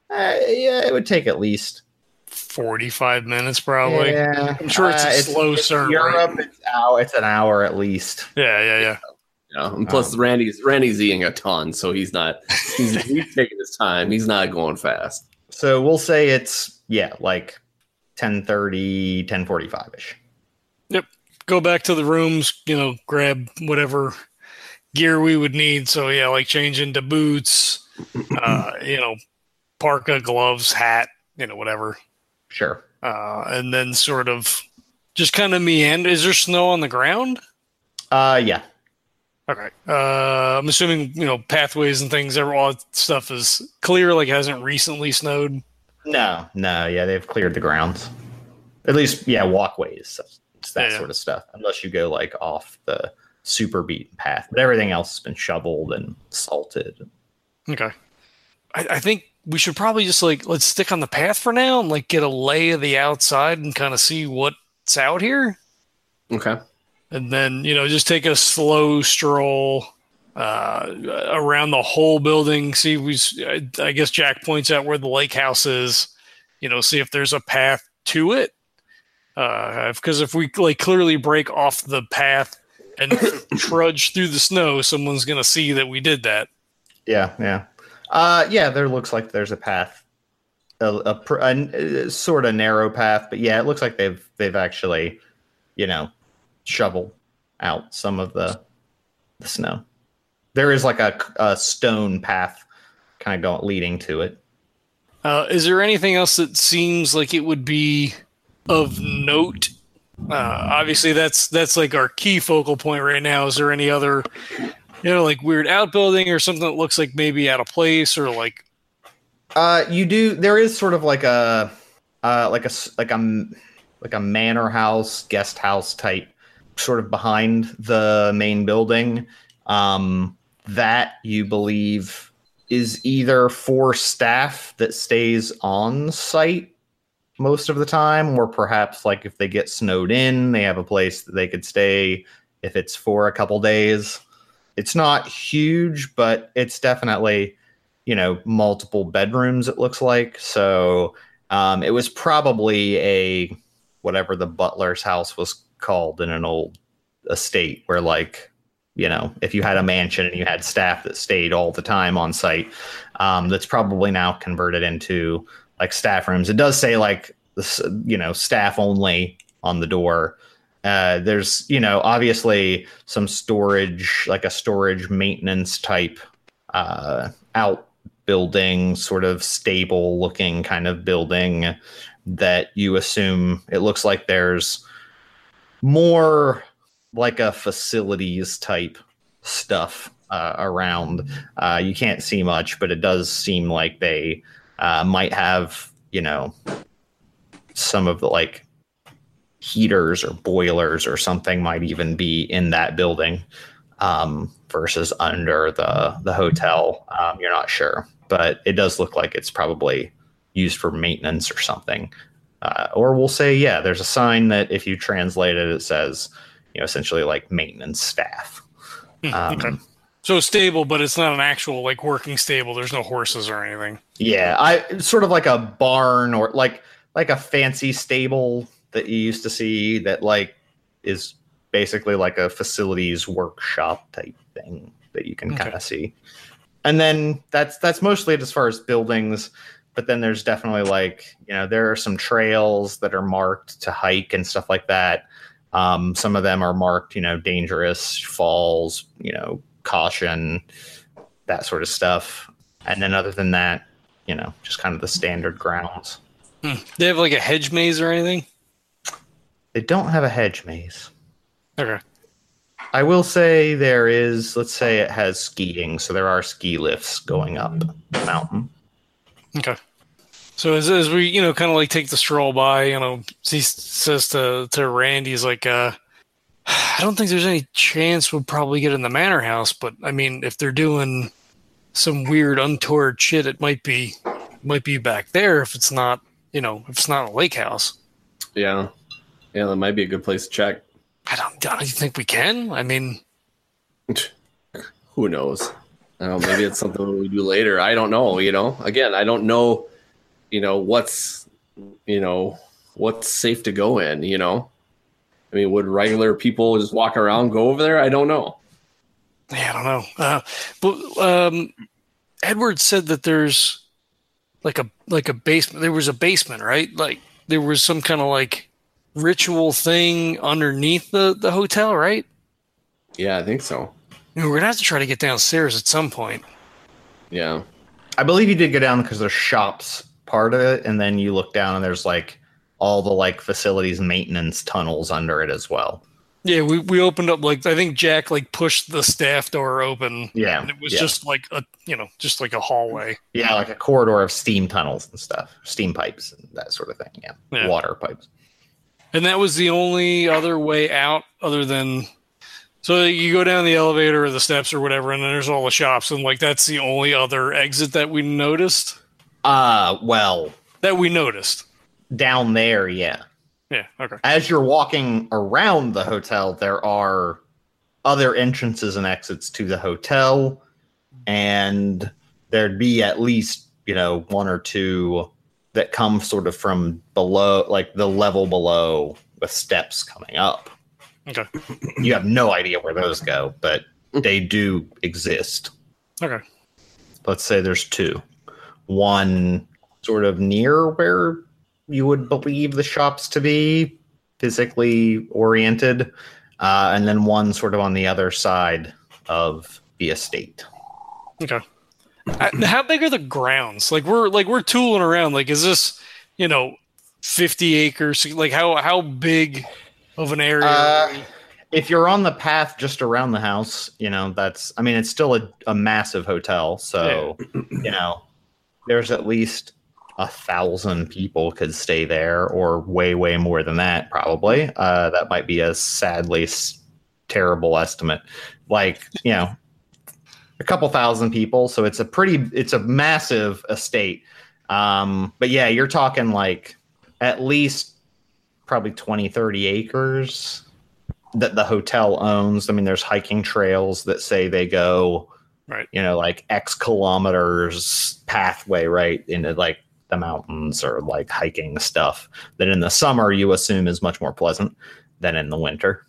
it would take at least 45 minutes probably. Yeah. I'm sure it's a slow serve. Europe, right? It's an hour at least. Yeah. Yeah. And plus Randy's eating a ton, so he's taking his time. He's not going fast. So we'll say it's like 10:30, 10:45-ish. Yep. Go back to the rooms, you know, grab whatever gear we would need. So, yeah, like change into boots, you know, parka, gloves, hat, you know, whatever. Sure. And then sort of just kind of meander. Is there snow on the ground? Yeah. Okay. I'm assuming, you know, pathways and things, all stuff is clear, like hasn't recently snowed. No. Yeah, they've cleared the grounds. At least, yeah, walkways, that sort of stuff. Unless you go, like, off the super beaten path. But everything else has been shoveled and salted. Okay. I think we should probably just, like, let's stick on the path for now and, like, get a lay of the outside and kind of see what's out here. Okay. And then, you know, just take a slow stroll around the whole building. See, I guess Jack points out where the lake house is. You know, see if there's a path to it. Because if we, like, clearly break off the path and trudge through the snow, someone's going to see that we did that. Yeah. Yeah, there looks like there's a path. A sort of narrow path. But, yeah, it looks like they've actually, you know, shovel out some of the snow. There is like a stone path kind of leading to it. Is there anything else that seems like it would be of note? Obviously that's like our key focal point right now. Is there any other, you know, like weird outbuilding or something that looks like maybe out of place or like, there is sort of like a manor house, guest house type, sort of behind the main building, that you believe is either for staff that stays on site most of the time, or perhaps like if they get snowed in, they have a place that they could stay if it's for a couple days. It's not huge, but it's definitely, you know, multiple bedrooms, it looks like. So it was probably a whatever the butler's house was called in an old estate where, like, you know, if you had a mansion and you had staff that stayed all the time on site, that's probably now converted into like staff rooms. It does say like, you know, staff only on the door. There's, you know, obviously some storage, like a storage maintenance type outbuilding, sort of stable looking kind of building that you assume it looks like there's more like a facilities type stuff around. You can't see much, but it does seem like they might have, you know, some of the like heaters or boilers or something might even be in that building versus under the hotel. You're not sure, but it does look like it's probably used for maintenance or something. Or we'll say, yeah, there's a sign that if you translate it, it says, you know, essentially like maintenance staff. Okay. So stable, but it's not an actual like working stable. There's no horses or anything. Yeah. Sort of like a barn or like a fancy stable that you used to see that like is basically like a facilities workshop type thing that you can kind of see. And then that's mostly it as far as buildings. But then there's definitely like, you know, there are some trails that are marked to hike and stuff like that. Some of them are marked, you know, dangerous, falls, you know, caution, that sort of stuff. And then other than that, you know, just kind of the standard grounds. They have like a hedge maze or anything? They don't have a hedge maze. Okay. I will say there is, let's say it has skiing. So there are ski lifts going up the mountain. Okay. So as we, you know, kind of like take the stroll by, you know, he says to Randy, he's like, I don't think there's any chance we'll probably get in the manor house, but I mean, if they're doing some weird untoward shit, it might be back there if it's not, you know, if it's not a lake house. Yeah. Yeah, that might be a good place to check. I don't think we can. I mean, who knows? Maybe it's something we do later. I don't know, you know. Again, I don't know, you know, what's safe to go in, you know. I mean, would regular people just walk around, go over there? I don't know. Yeah, I don't know. But Edward said that there's like a basement. There was a basement, right? Like there was some kind of like ritual thing underneath the hotel, right? Yeah, I think so. We're going to have to try to get downstairs at some point. Yeah. I believe you did go down because there's shops part of it. And then you look down and there's like all the like facilities maintenance tunnels under it as well. Yeah, we opened up, like, I think Jack, like, pushed the staff door open. Yeah. And it was just like a, you know, just like a hallway. Yeah, like a corridor of steam tunnels and stuff. Steam pipes and that sort of thing. Yeah. Yeah. Water pipes. And that was the only other way out other than, so you go down the elevator or the steps or whatever, and then there's all the shops. And, like, that's the only other exit that we noticed. Well. That we noticed. Down there, yeah. Yeah, okay. As you're walking around the hotel, there are other entrances and exits to the hotel, and there'd be at least, you know, one or two that come sort of from below, like the level below with steps coming up. Okay. You have no idea where those go, but they do exist. Okay. Let's say there's two. One sort of near where you would believe the shops to be physically oriented, and then one sort of on the other side of the estate. Okay. How big are the grounds? Like, we're tooling around. Like, is this, you know, 50 acres? Like, how big of an area? If you're on the path just around the house, you know, that's, I mean, it's still a massive hotel. So, yeah. You know, there's at least 1,000 people could stay there, or way, way more than that, probably. That might be a sadly terrible estimate. Like, you know, a couple thousand people. So it's a massive estate. But yeah, you're talking like at least probably 20, 30 acres that the hotel owns. I mean, there's hiking trails that say they go, right, you know, like X kilometers pathway right into like the mountains, or like hiking stuff that in the summer you assume is much more pleasant than in the winter.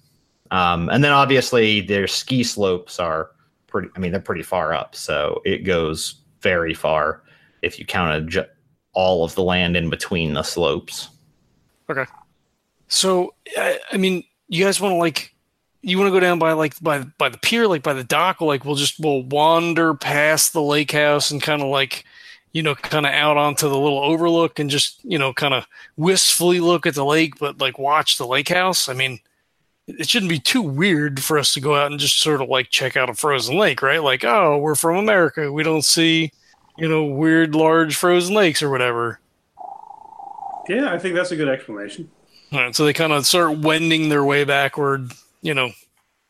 And then obviously their ski slopes are pretty, I mean, they're pretty far up. So it goes very far if you counted all of the land in between the slopes. Okay. So, I mean, you guys want to, like, you want to go down by, like, by the pier, like by the dock, like we'll wander past the lake house and kind of like, you know, kind of out onto the little overlook and just, you know, kind of wistfully look at the lake, but like watch the lake house. I mean, it shouldn't be too weird for us to go out and just sort of like check out a frozen lake, right? Like, oh, we're from America. We don't see, you know, weird, large frozen lakes or whatever. Yeah, I think that's a good explanation. All right, so they kind of start wending their way backward, you know,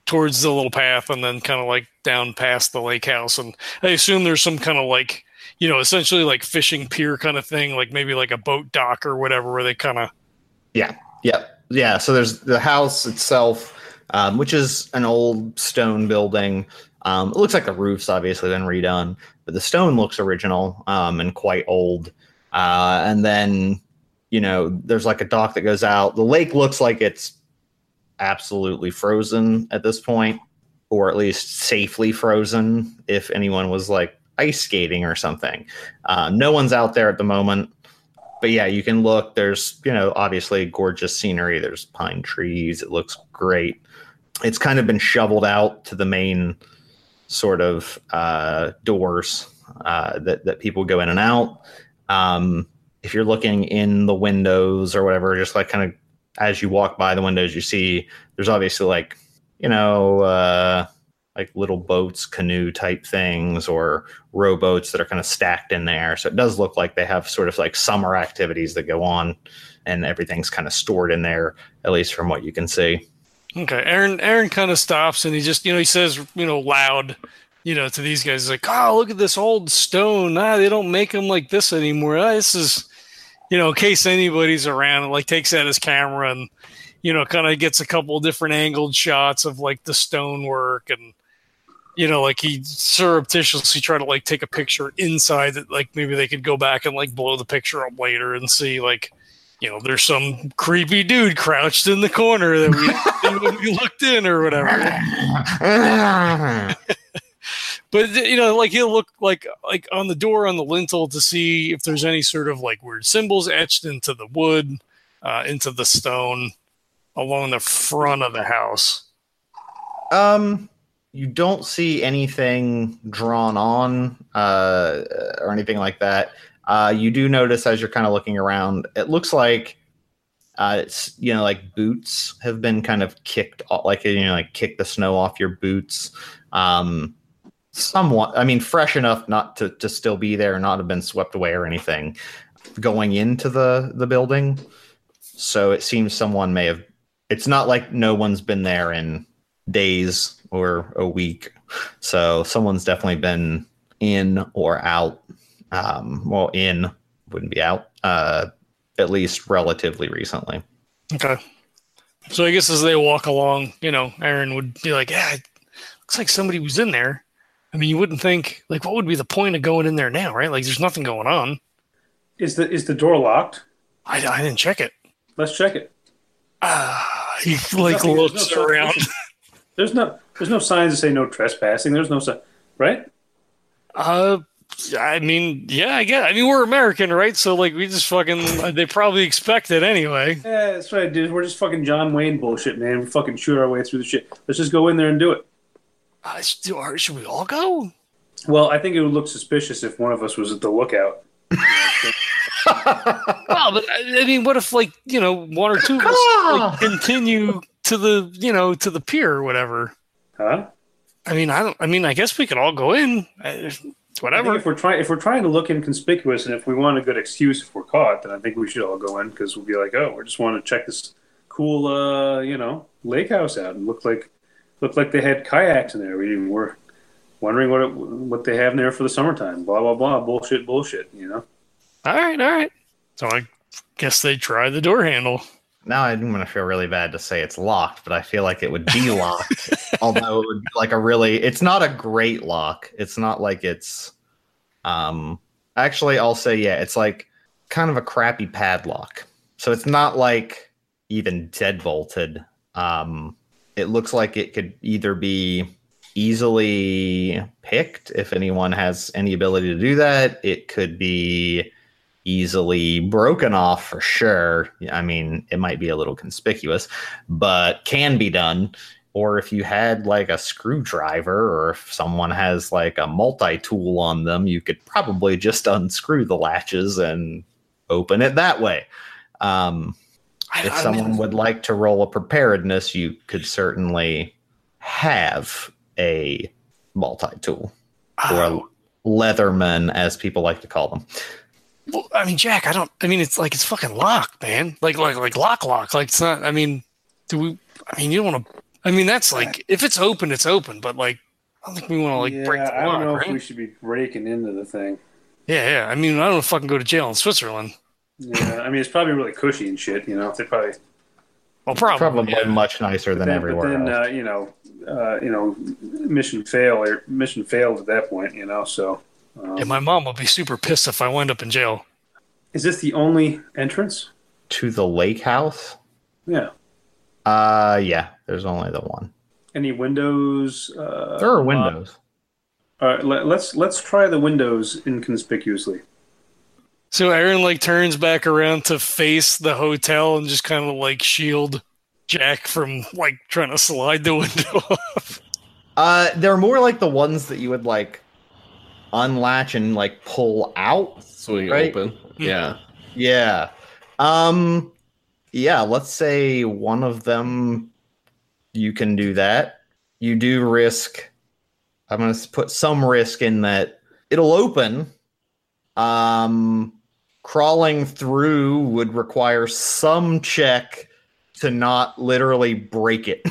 towards the little path and then kind of like down past the lake house. And I assume there's some kind of like, you know, essentially like fishing pier kind of thing, like maybe like a boat dock or whatever, where they kind of. Yeah. Yeah. Yeah. So there's the house itself, which is an old stone building. It looks like the roof's obviously been redone, but the stone looks original and quite old. And then, you know, there's like a dock that goes out. The lake looks like it's absolutely frozen at this point, or at least safely frozen if anyone was like ice skating or something. No one's out there at the moment, but yeah, you can look. There's, you know, obviously gorgeous scenery. There's pine trees. It looks great. It's kind of been shoveled out to the main sort of doors that people go in and out. If you're looking in the windows or whatever, just like kind of as you walk by the windows, you see there's obviously like, you know, like little boats, canoe type things, or rowboats that are kind of stacked in there. So it does look like they have sort of like summer activities that go on, and everything's kind of stored in there, at least from what you can see. Okay. Aaron kind of stops and he just, you know, he says, you know, loud, you know, to these guys, like, oh, look at this old stone. Ah, they don't make them like this anymore. Ah, this is, you know, in case anybody's around, and like takes out his camera and, you know, kind of gets a couple of different angled shots of like the stonework, and, you know, like he surreptitiously tried to like take a picture inside that, like maybe they could go back and like blow the picture up later and see like, you know, there's some creepy dude crouched in the corner that we, when we looked in or whatever. But, you know, like he'll look like on the door, on the lintel, to see if there's any sort of like weird symbols etched into the wood, into the stone along the front of the house. You don't see anything drawn on or anything like that. You do notice as you're kind of looking around, it looks like It's, you know, like boots have been kind of kicked off, like, you know, like kick the snow off your boots. Somewhat, I mean, fresh enough not to still be there and not have been swept away or anything going into the building. So it seems someone may have, it's not like no one's been there in days or a week. So someone's definitely been in or out. Well, in wouldn't be out, at least relatively recently. Okay. So I guess as they walk along, you know, Aaron would be like, yeah, it looks like somebody was in there. I mean, you wouldn't think, like, what would be the point of going in there now, right? Like, there's nothing going on. Is the door locked? I didn't check it. Let's check it. He like looks around. There's no signs that say no trespassing. There's no sign, right? I mean, yeah, I guess. I mean, we're American, right? So like, we just fucking, they probably expect it anyway. Yeah, that's right, dude. We're just fucking John Wayne bullshit, man. We fucking shoot our way through the shit. Let's just go in there and do it. Should we all go? Well, I think it would look suspicious if one of us was at the lookout. Well, but I mean, what if, like, you know, one or two of us like, continue to the, you know, to the pier or whatever? Huh? I mean, I guess we could all go in. Whatever. If we're trying to look inconspicuous, and if we want a good excuse if we're caught, then I think we should all go in because we'll be like, oh, we just want to check this cool, you know, lake house out and look like they had kayaks in there. We were wondering what they have in there for the summertime. Blah, blah, blah. Bullshit, bullshit, you know? All right. So I guess they try the door handle. Now I'm going to feel really bad to say it's locked, but I feel like it would be locked. Although it would be like it's not a great lock. It's not like it's, actually I'll say, yeah, it's like kind of a crappy padlock. So it's not like even deadbolted. It looks like it could either be easily picked if anyone has any ability to do that. It could be easily broken off for sure. I mean, it might be a little conspicuous, but can be done. Or if you had like a screwdriver or if someone has like a multi-tool on them, you could probably just unscrew the latches and open it that way. If someone would like to roll a preparedness, you could certainly have a multi-tool or a Leatherman, as people like to call them. Well, I mean, Jack, it's like it's fucking locked, man. Like lock. Like it's not. I mean, you don't want to. I mean, that's like if it's open, it's open. But like, I don't think we want to break the lock. I don't know if we should be breaking into the thing. Yeah. I mean, I don't want to fucking go to jail in Switzerland. Yeah, I mean, it's probably really cushy and shit, you know. They probably... Well, probably yeah. Much nicer than everywhere else. But then, mission failed at that point, you know, so... yeah, my mom will be super pissed if I wind up in jail. Is this the only entrance? To the lake house? Yeah. Yeah, there's only the one. Any windows? There are windows. All right, let's try the windows inconspicuously. So Aaron turns back around to face the hotel and just kind of shield Jack from trying to slide the window off. They're more like the ones that you would unlatch and pull out. Swing open. Yeah. Yeah. Yeah. Let's say one of them. You can do that. You do risk. I'm going to put some risk in that it'll open. Crawling through would require some check to not literally break it.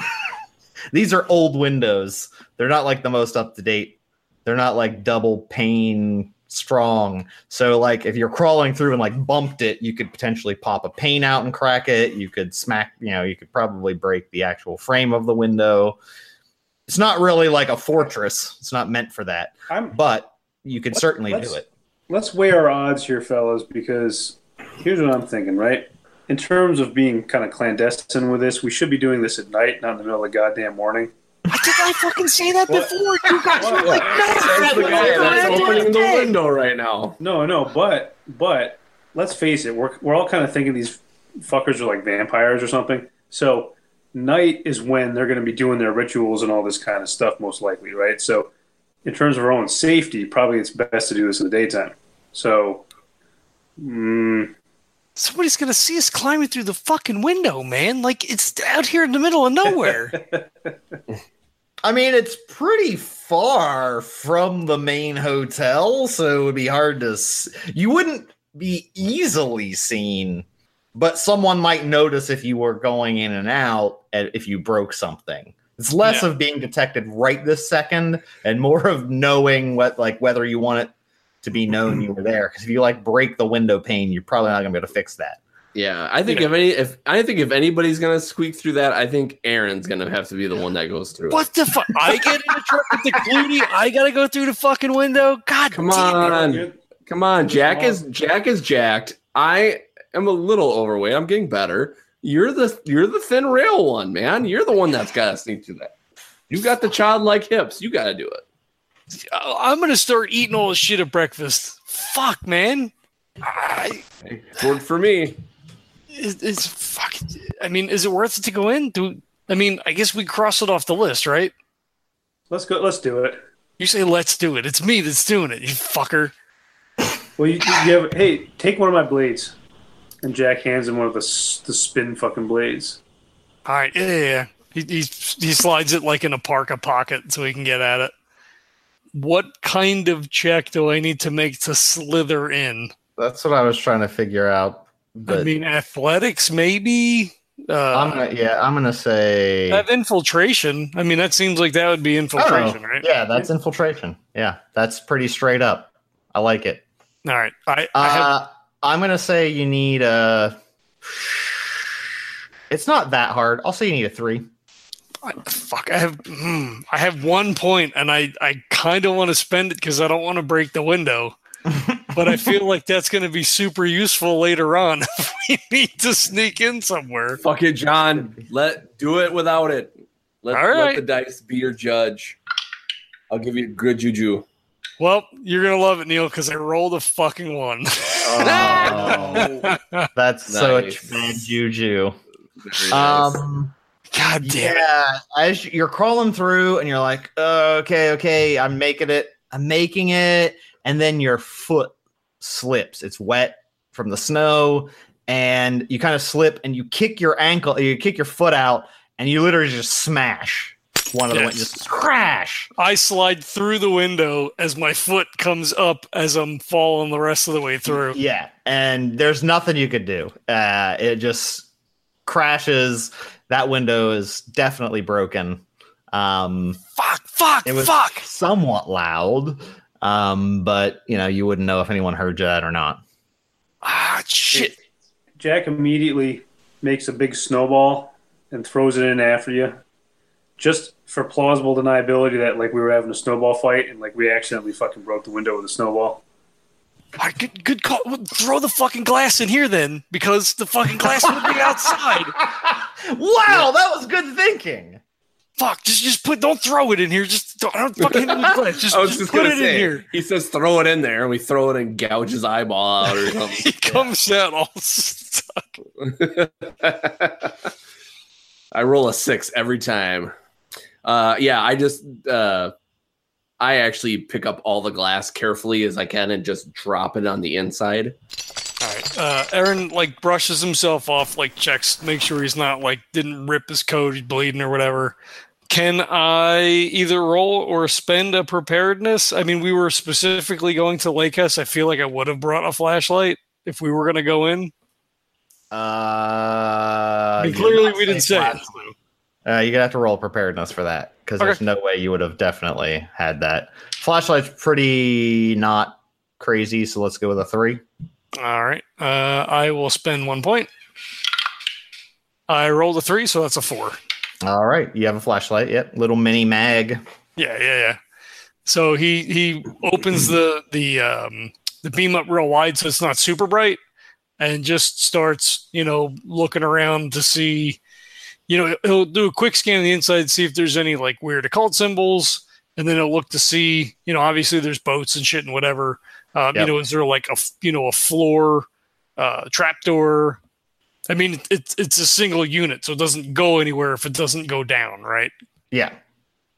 These are old windows. They're not the most up to date. They're not double pane strong. So if you're crawling through and bumped it, you could potentially pop a pane out and crack it. You could smack, you could probably break the actual frame of the window. It's not really a fortress. It's not meant for that. But you could certainly do it. Let's weigh our odds here, fellas, because here's what I'm thinking, right? In terms of being kind of clandestine with this, we should be doing this at night, not in the middle of the goddamn morning. Did I fucking say that before? You guys were that's opening the window right now. No, but let's face it, we're all kind of thinking these fuckers are vampires or something. So night is when they're going to be doing their rituals and all this kind of stuff, most likely, right? So in terms of our own safety, probably it's best to do this in the daytime. So somebody's going to see us climbing through the fucking window, man. Like, it's out here in the middle of nowhere. I mean, it's pretty far from the main hotel, so it would be hard to... You wouldn't be easily seen, but someone might notice if you were going in and out, if you broke something. It's less of being detected right this second and more of knowing what, like, whether you want it to be known you were there. Because if you like break the window pane, you're probably not going to be able to fix that. Yeah, I think if anybody's gonna squeak through that, I think Aaron's gonna have to be the one that goes through. What the fuck? I get in the truck with the Clooney. I gotta go through the fucking window. God, come on. Jack is jacked. I am a little overweight. I'm getting better. You're the thin rail one, man. You're the one that's gotta sneak through that. You got the childlike hips. You gotta do it. I'm gonna start eating all this shit at breakfast. Fuck, man. Good for me. It's fucking. I mean, is it worth it to go in? I mean, I guess we cross it off the list, right? Let's go. Let's do it. You say let's do it. It's me that's doing it. You fucker. Well, hey, take one of my blades, and Jack hands him one of the spin fucking blades. All right. Yeah. He slides it like in a parka pocket so he can get at it. What kind of check do I need to make to slither in? That's what I was trying to figure out. But I mean, athletics, maybe. I'm gonna say that infiltration. I mean, that seems like that would be infiltration, right? Yeah, that's infiltration. Yeah, that's pretty straight up. I like it. All right, I'm gonna say you need a. It's not that hard. I'll say you need a 3. Fuck, I have 1 point, and I kind of want to spend it because I don't want to break the window. But I feel like that's going to be super useful later on if we need to sneak in somewhere. Fuck it, John. Do it without it. All right. Let the dice be your judge. I'll give you good juju. Well, you're going to love it, Neil, because I rolled a fucking 1. Oh, that's such bad juju. God damn it. Yeah, as you're crawling through and you're like, okay, I'm making it. And then your foot slips. It's wet from the snow, and you kind of slip, and you kick your foot out, and you literally just smash one of the windows. Just crash. I slide through the window as my foot comes up as I'm falling the rest of the way through. Yeah, and there's nothing you could do. It just crashes. That window is definitely broken. Fuck. It was somewhat loud. But you wouldn't know if anyone heard that or not. Ah, shit. Jack immediately makes a big snowball and throws it in after you, just for plausible deniability that like we were having a snowball fight and like we accidentally fucking broke the window with a snowball. All right, good call. Throw the fucking glass in here then, because the fucking glass would be outside. Wow, that was good thinking. Fuck, just put, don't throw it in here. I don't fucking hit it with glass. Just put it in here. He says throw it in there, and we throw it and gouge his eyeball out or something. He comes out all stuck. I roll a 6 every time. I actually pick up all the glass carefully as I can and just drop it on the inside. All right. Aaron brushes himself off, checks, make sure he's not didn't rip his coat, he's bleeding or whatever. Can I either roll or spend a preparedness? I mean, we were specifically going to Lake House. I feel like I would have brought a flashlight if we were going to go in. Clearly we didn't say it. You're going to have to roll preparedness for that because there's no way you would have definitely had that. Flashlight's pretty not crazy, so let's go with a 3. All right. I will spend 1 point. I rolled a 3, so that's a 4. All right. You have a flashlight. Yep. Little mini mag. Yeah. So he opens the beam up real wide so it's not super bright and just starts, looking around to see, he'll do a quick scan of the inside, see if there's any weird occult symbols, and then he'll look to see, obviously there's boats and shit and whatever. Yep. Is there a floor, trapdoor? I mean, it's a single unit, so it doesn't go anywhere if it doesn't go down, right? Yeah.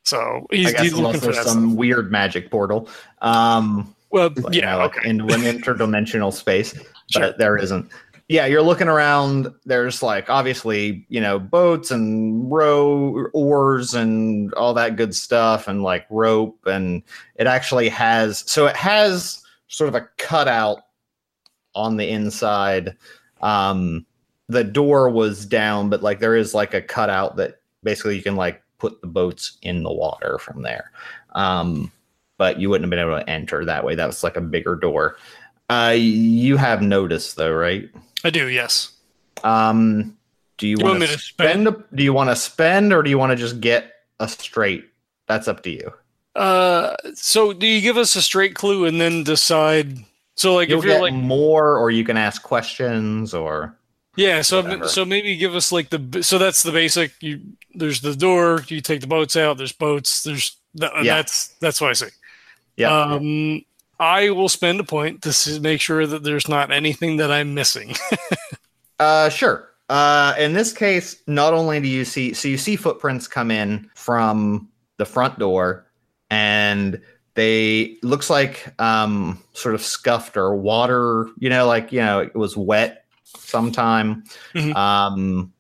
So he's looking for some weird magic portal. In interdimensional space, but sure. There isn't. Yeah, you're looking around. There's like obviously, you know, boats and oars and all that good stuff and like rope. And it actually has, so it has sort of a cutout on the inside. The door was down, but like there is like a cutout that basically you can like put the boats in the water from there. But you wouldn't have been able to enter that way. That was like a bigger door. You have notice though, right? I do, yes. Do you want to spend? Do you want to spend, or do you want to just get a straight? That's up to you. So do you give us a straight clue and then decide? So like, if you're like more, or you can ask questions, or yeah. So whatever. So maybe give us like the. So that's the basic. You there's the door. You take the boats out. There's boats. There's yeah. That's what I say. Yeah. I will spend a point to make sure that there's not anything that I'm missing. Sure. In this case, not only do you see... So you see footprints come in from the front door, and they looks like sort of scuffed or water, you know, like, you know, it was wet sometime from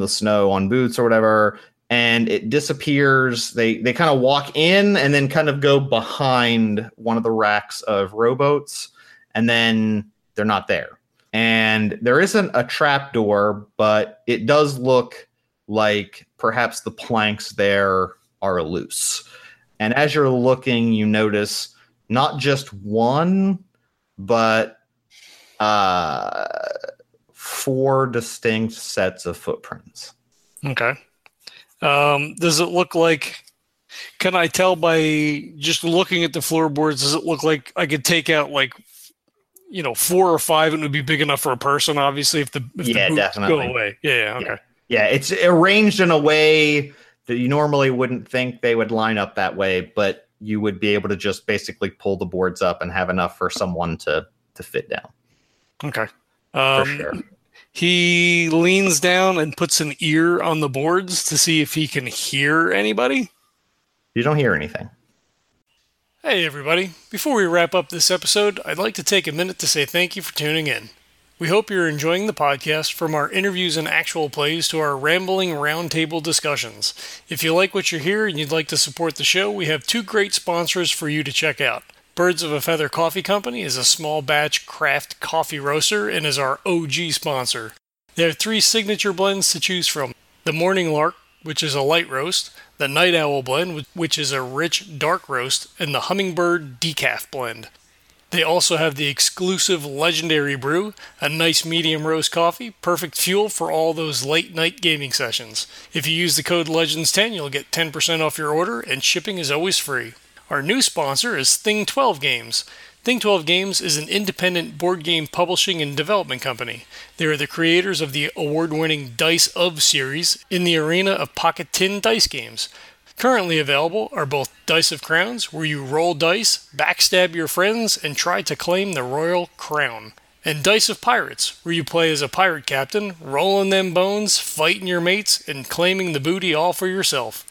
the snow on boots or whatever. And it disappears. They kind of walk in and then kind of go behind one of the racks of rowboats, and then they're not there. And there isn't a trap door, but it does look like perhaps the planks there are loose. And as you're looking, you notice not just one, but 4 distinct sets of footprints. Okay. Does it look like, can I tell by just looking at the floorboards, does it look like I could take out like, you know, 4 or 5 and it would be big enough for a person, obviously, if the boots go away. Yeah, okay. Yeah, it's arranged in a way that you normally wouldn't think they would line up that way, but you would be able to just basically pull the boards up and have enough for someone to fit down. Okay. For sure. He leans down and puts an ear on the boards to see if he can hear anybody. You don't hear anything. Hey, everybody. Before we wrap up this episode, I'd like to take a minute to say thank you for tuning in. We hope you're enjoying the podcast, from our interviews and actual plays to our rambling roundtable discussions. If you like what you hear and you'd like to support the show, we have 2 great sponsors for you to check out. Birds of a Feather Coffee Company is a small batch craft coffee roaster and is our OG sponsor. They have 3 signature blends to choose from. The Morning Lark, which is a light roast, the Night Owl blend, which is a rich dark roast, and the Hummingbird Decaf blend. They also have the exclusive Legendary Brew, a nice medium roast coffee, perfect fuel for all those late night gaming sessions. If you use the code LEGENDS10, you'll get 10% off your order, and shipping is always free. Our new sponsor is Thing 12 Games. Thing 12 Games is an independent board game publishing and development company. They are the creators of the award-winning Dice of series in the arena of pocket tin dice games. Currently available are both Dice of Crowns, where you roll dice, backstab your friends, and try to claim the royal crown, and Dice of Pirates, where you play as a pirate captain, rolling them bones, fighting your mates, and claiming the booty all for yourself.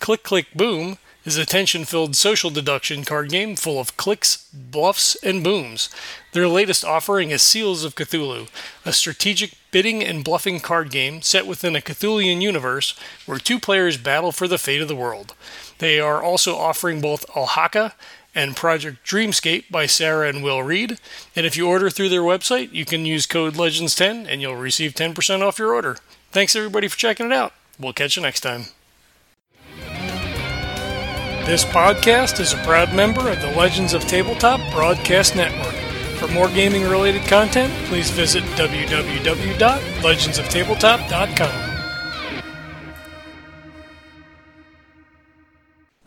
Click, Click, Boom! is a tension-filled social deduction card game full of clicks, bluffs, and booms. Their latest offering is Seals of Cthulhu, a strategic bidding and bluffing card game set within a Cthulhuian universe where 2 players battle for the fate of the world. They are also offering both Alhaka and Project Dreamscape by Sarah and Will Reed, and if you order through their website, you can use code LEGENDS10 and you'll receive 10% off your order. Thanks everybody for checking it out. We'll catch you next time. This podcast is a proud member of the Legends of Tabletop Broadcast Network. For more gaming-related content, please visit www.legendsoftabletop.com.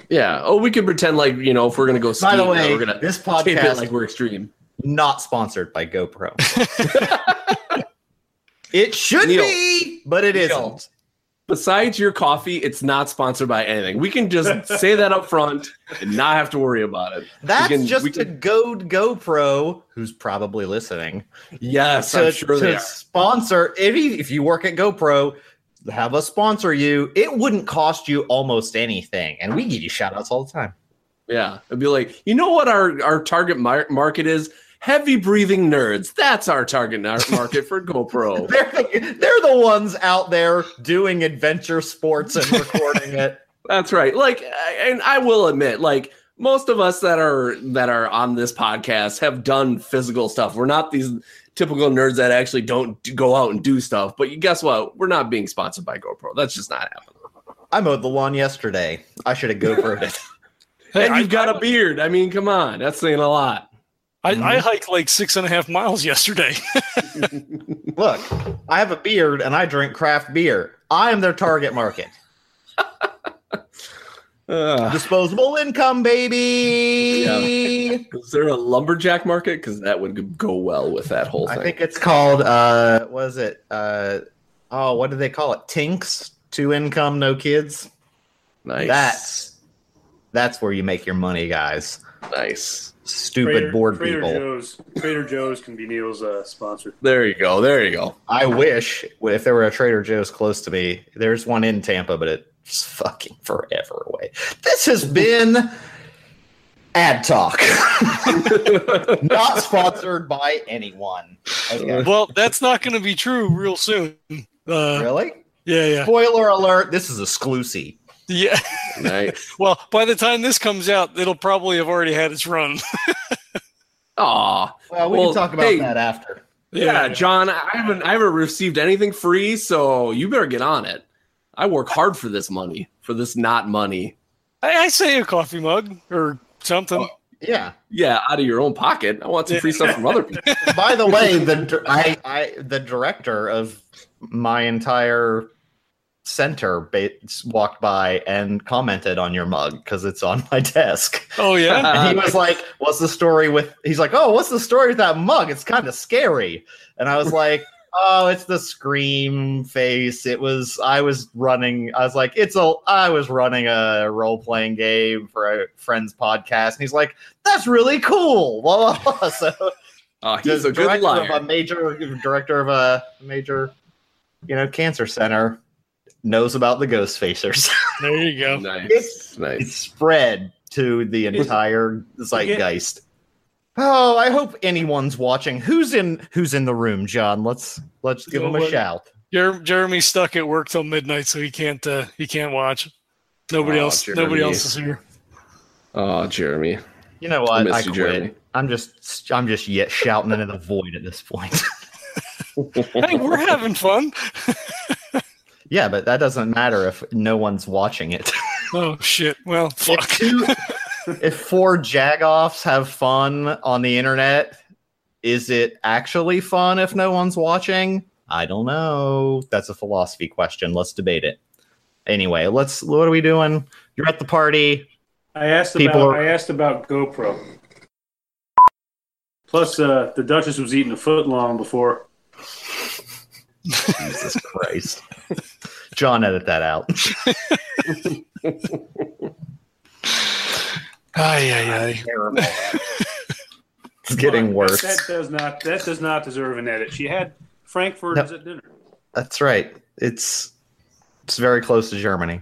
Yeah. Oh, we could pretend like, you know, if we're going to go skiing. By the way, we're gonna this podcast like we're extreme. Not sponsored by GoPro. It should be, but it isn't. Besides your coffee, it's not sponsored by anything. We can just say that up front and not have to worry about it. That's just to goad GoPro, who's probably listening. Yes, I'm sure they are. Sponsor, if you work at GoPro, have us sponsor you. It wouldn't cost you almost anything, and we give you shout outs all the time. Yeah, it'd be like, you know what our target market is? Heavy breathing nerds. That's our target market for GoPro. They're the ones out there doing adventure sports and recording it. That's right. Like, and I will admit, like, most of us that are on this podcast have done physical stuff. We're not these typical nerds that actually don't go out and do stuff. But guess what? We're not being sponsored by GoPro. That's just not happening. I mowed the lawn yesterday. I should have GoPro'd it. Hey, and you've got a beard. I mean, come on. That's saying a lot. I hiked like 6.5 miles yesterday. Look, I have a beard and I drink craft beer. I am their target market. Disposable income, baby. Yeah. Is there a lumberjack market? Because that would go well with that whole thing. I think it's called, what is it? What do they call it? Tinks, 2 income, no kids. Nice. That's where you make your money, guys. Nice. Stupid bored people. Trader Joe's can be Neil's sponsor. There you go. There you go. I wish if there were a Trader Joe's close to me. There's one in Tampa, but it's fucking forever away. This has been Ad Talk. Not sponsored by anyone. Okay. Well, that's not going to be true real soon. Really? Yeah. Spoiler alert. This is exclusive. Yeah. Nice. Well, by the time this comes out, it'll probably have already had its run. Aw. Well, we can talk about that after. Yeah, John, I haven't received anything free, so you better get on it. I work hard for this money, for this not money. I say a coffee mug or something. Oh, yeah. Yeah, out of your own pocket. I want some free stuff from other people. By the way, the director of my entire center walked by and commented on your mug because it's on my desk. Oh yeah. And he was like, what's the story with that mug? It's kind of scary. And I was like, oh, it's the scream face. I was running a role-playing game for a friend's podcast. And he's like, that's really cool. Blah, blah, blah. So he's a good liar. Director of a major, cancer center knows about the Ghost Facers. There you go. Nice. It's spread to the entire zeitgeist. Oh, I hope anyone's watching. Who's in the room, John? Let's give him a shout. Jeremy's stuck at work till midnight, so he can't watch. Nobody else is here. Oh, Jeremy. You know what? I quit. Jeremy. I'm just yet shouting into the void at this point. Hey, we're having fun. Yeah, but that doesn't matter if no one's watching it. Oh, shit. Well, fuck. If 4 jagoffs have fun on the internet, is it actually fun if no one's watching? I don't know. That's a philosophy question. Let's debate it. Anyway, what are we doing? You're at the party. I asked about GoPro. Plus, the Duchess was eating a foot long before. Jesus Christ. John, edit that out. Ay. Terrible. It's getting worse. That does not deserve an edit. She had Frankfurters at dinner. That's right. It's very close to Germany.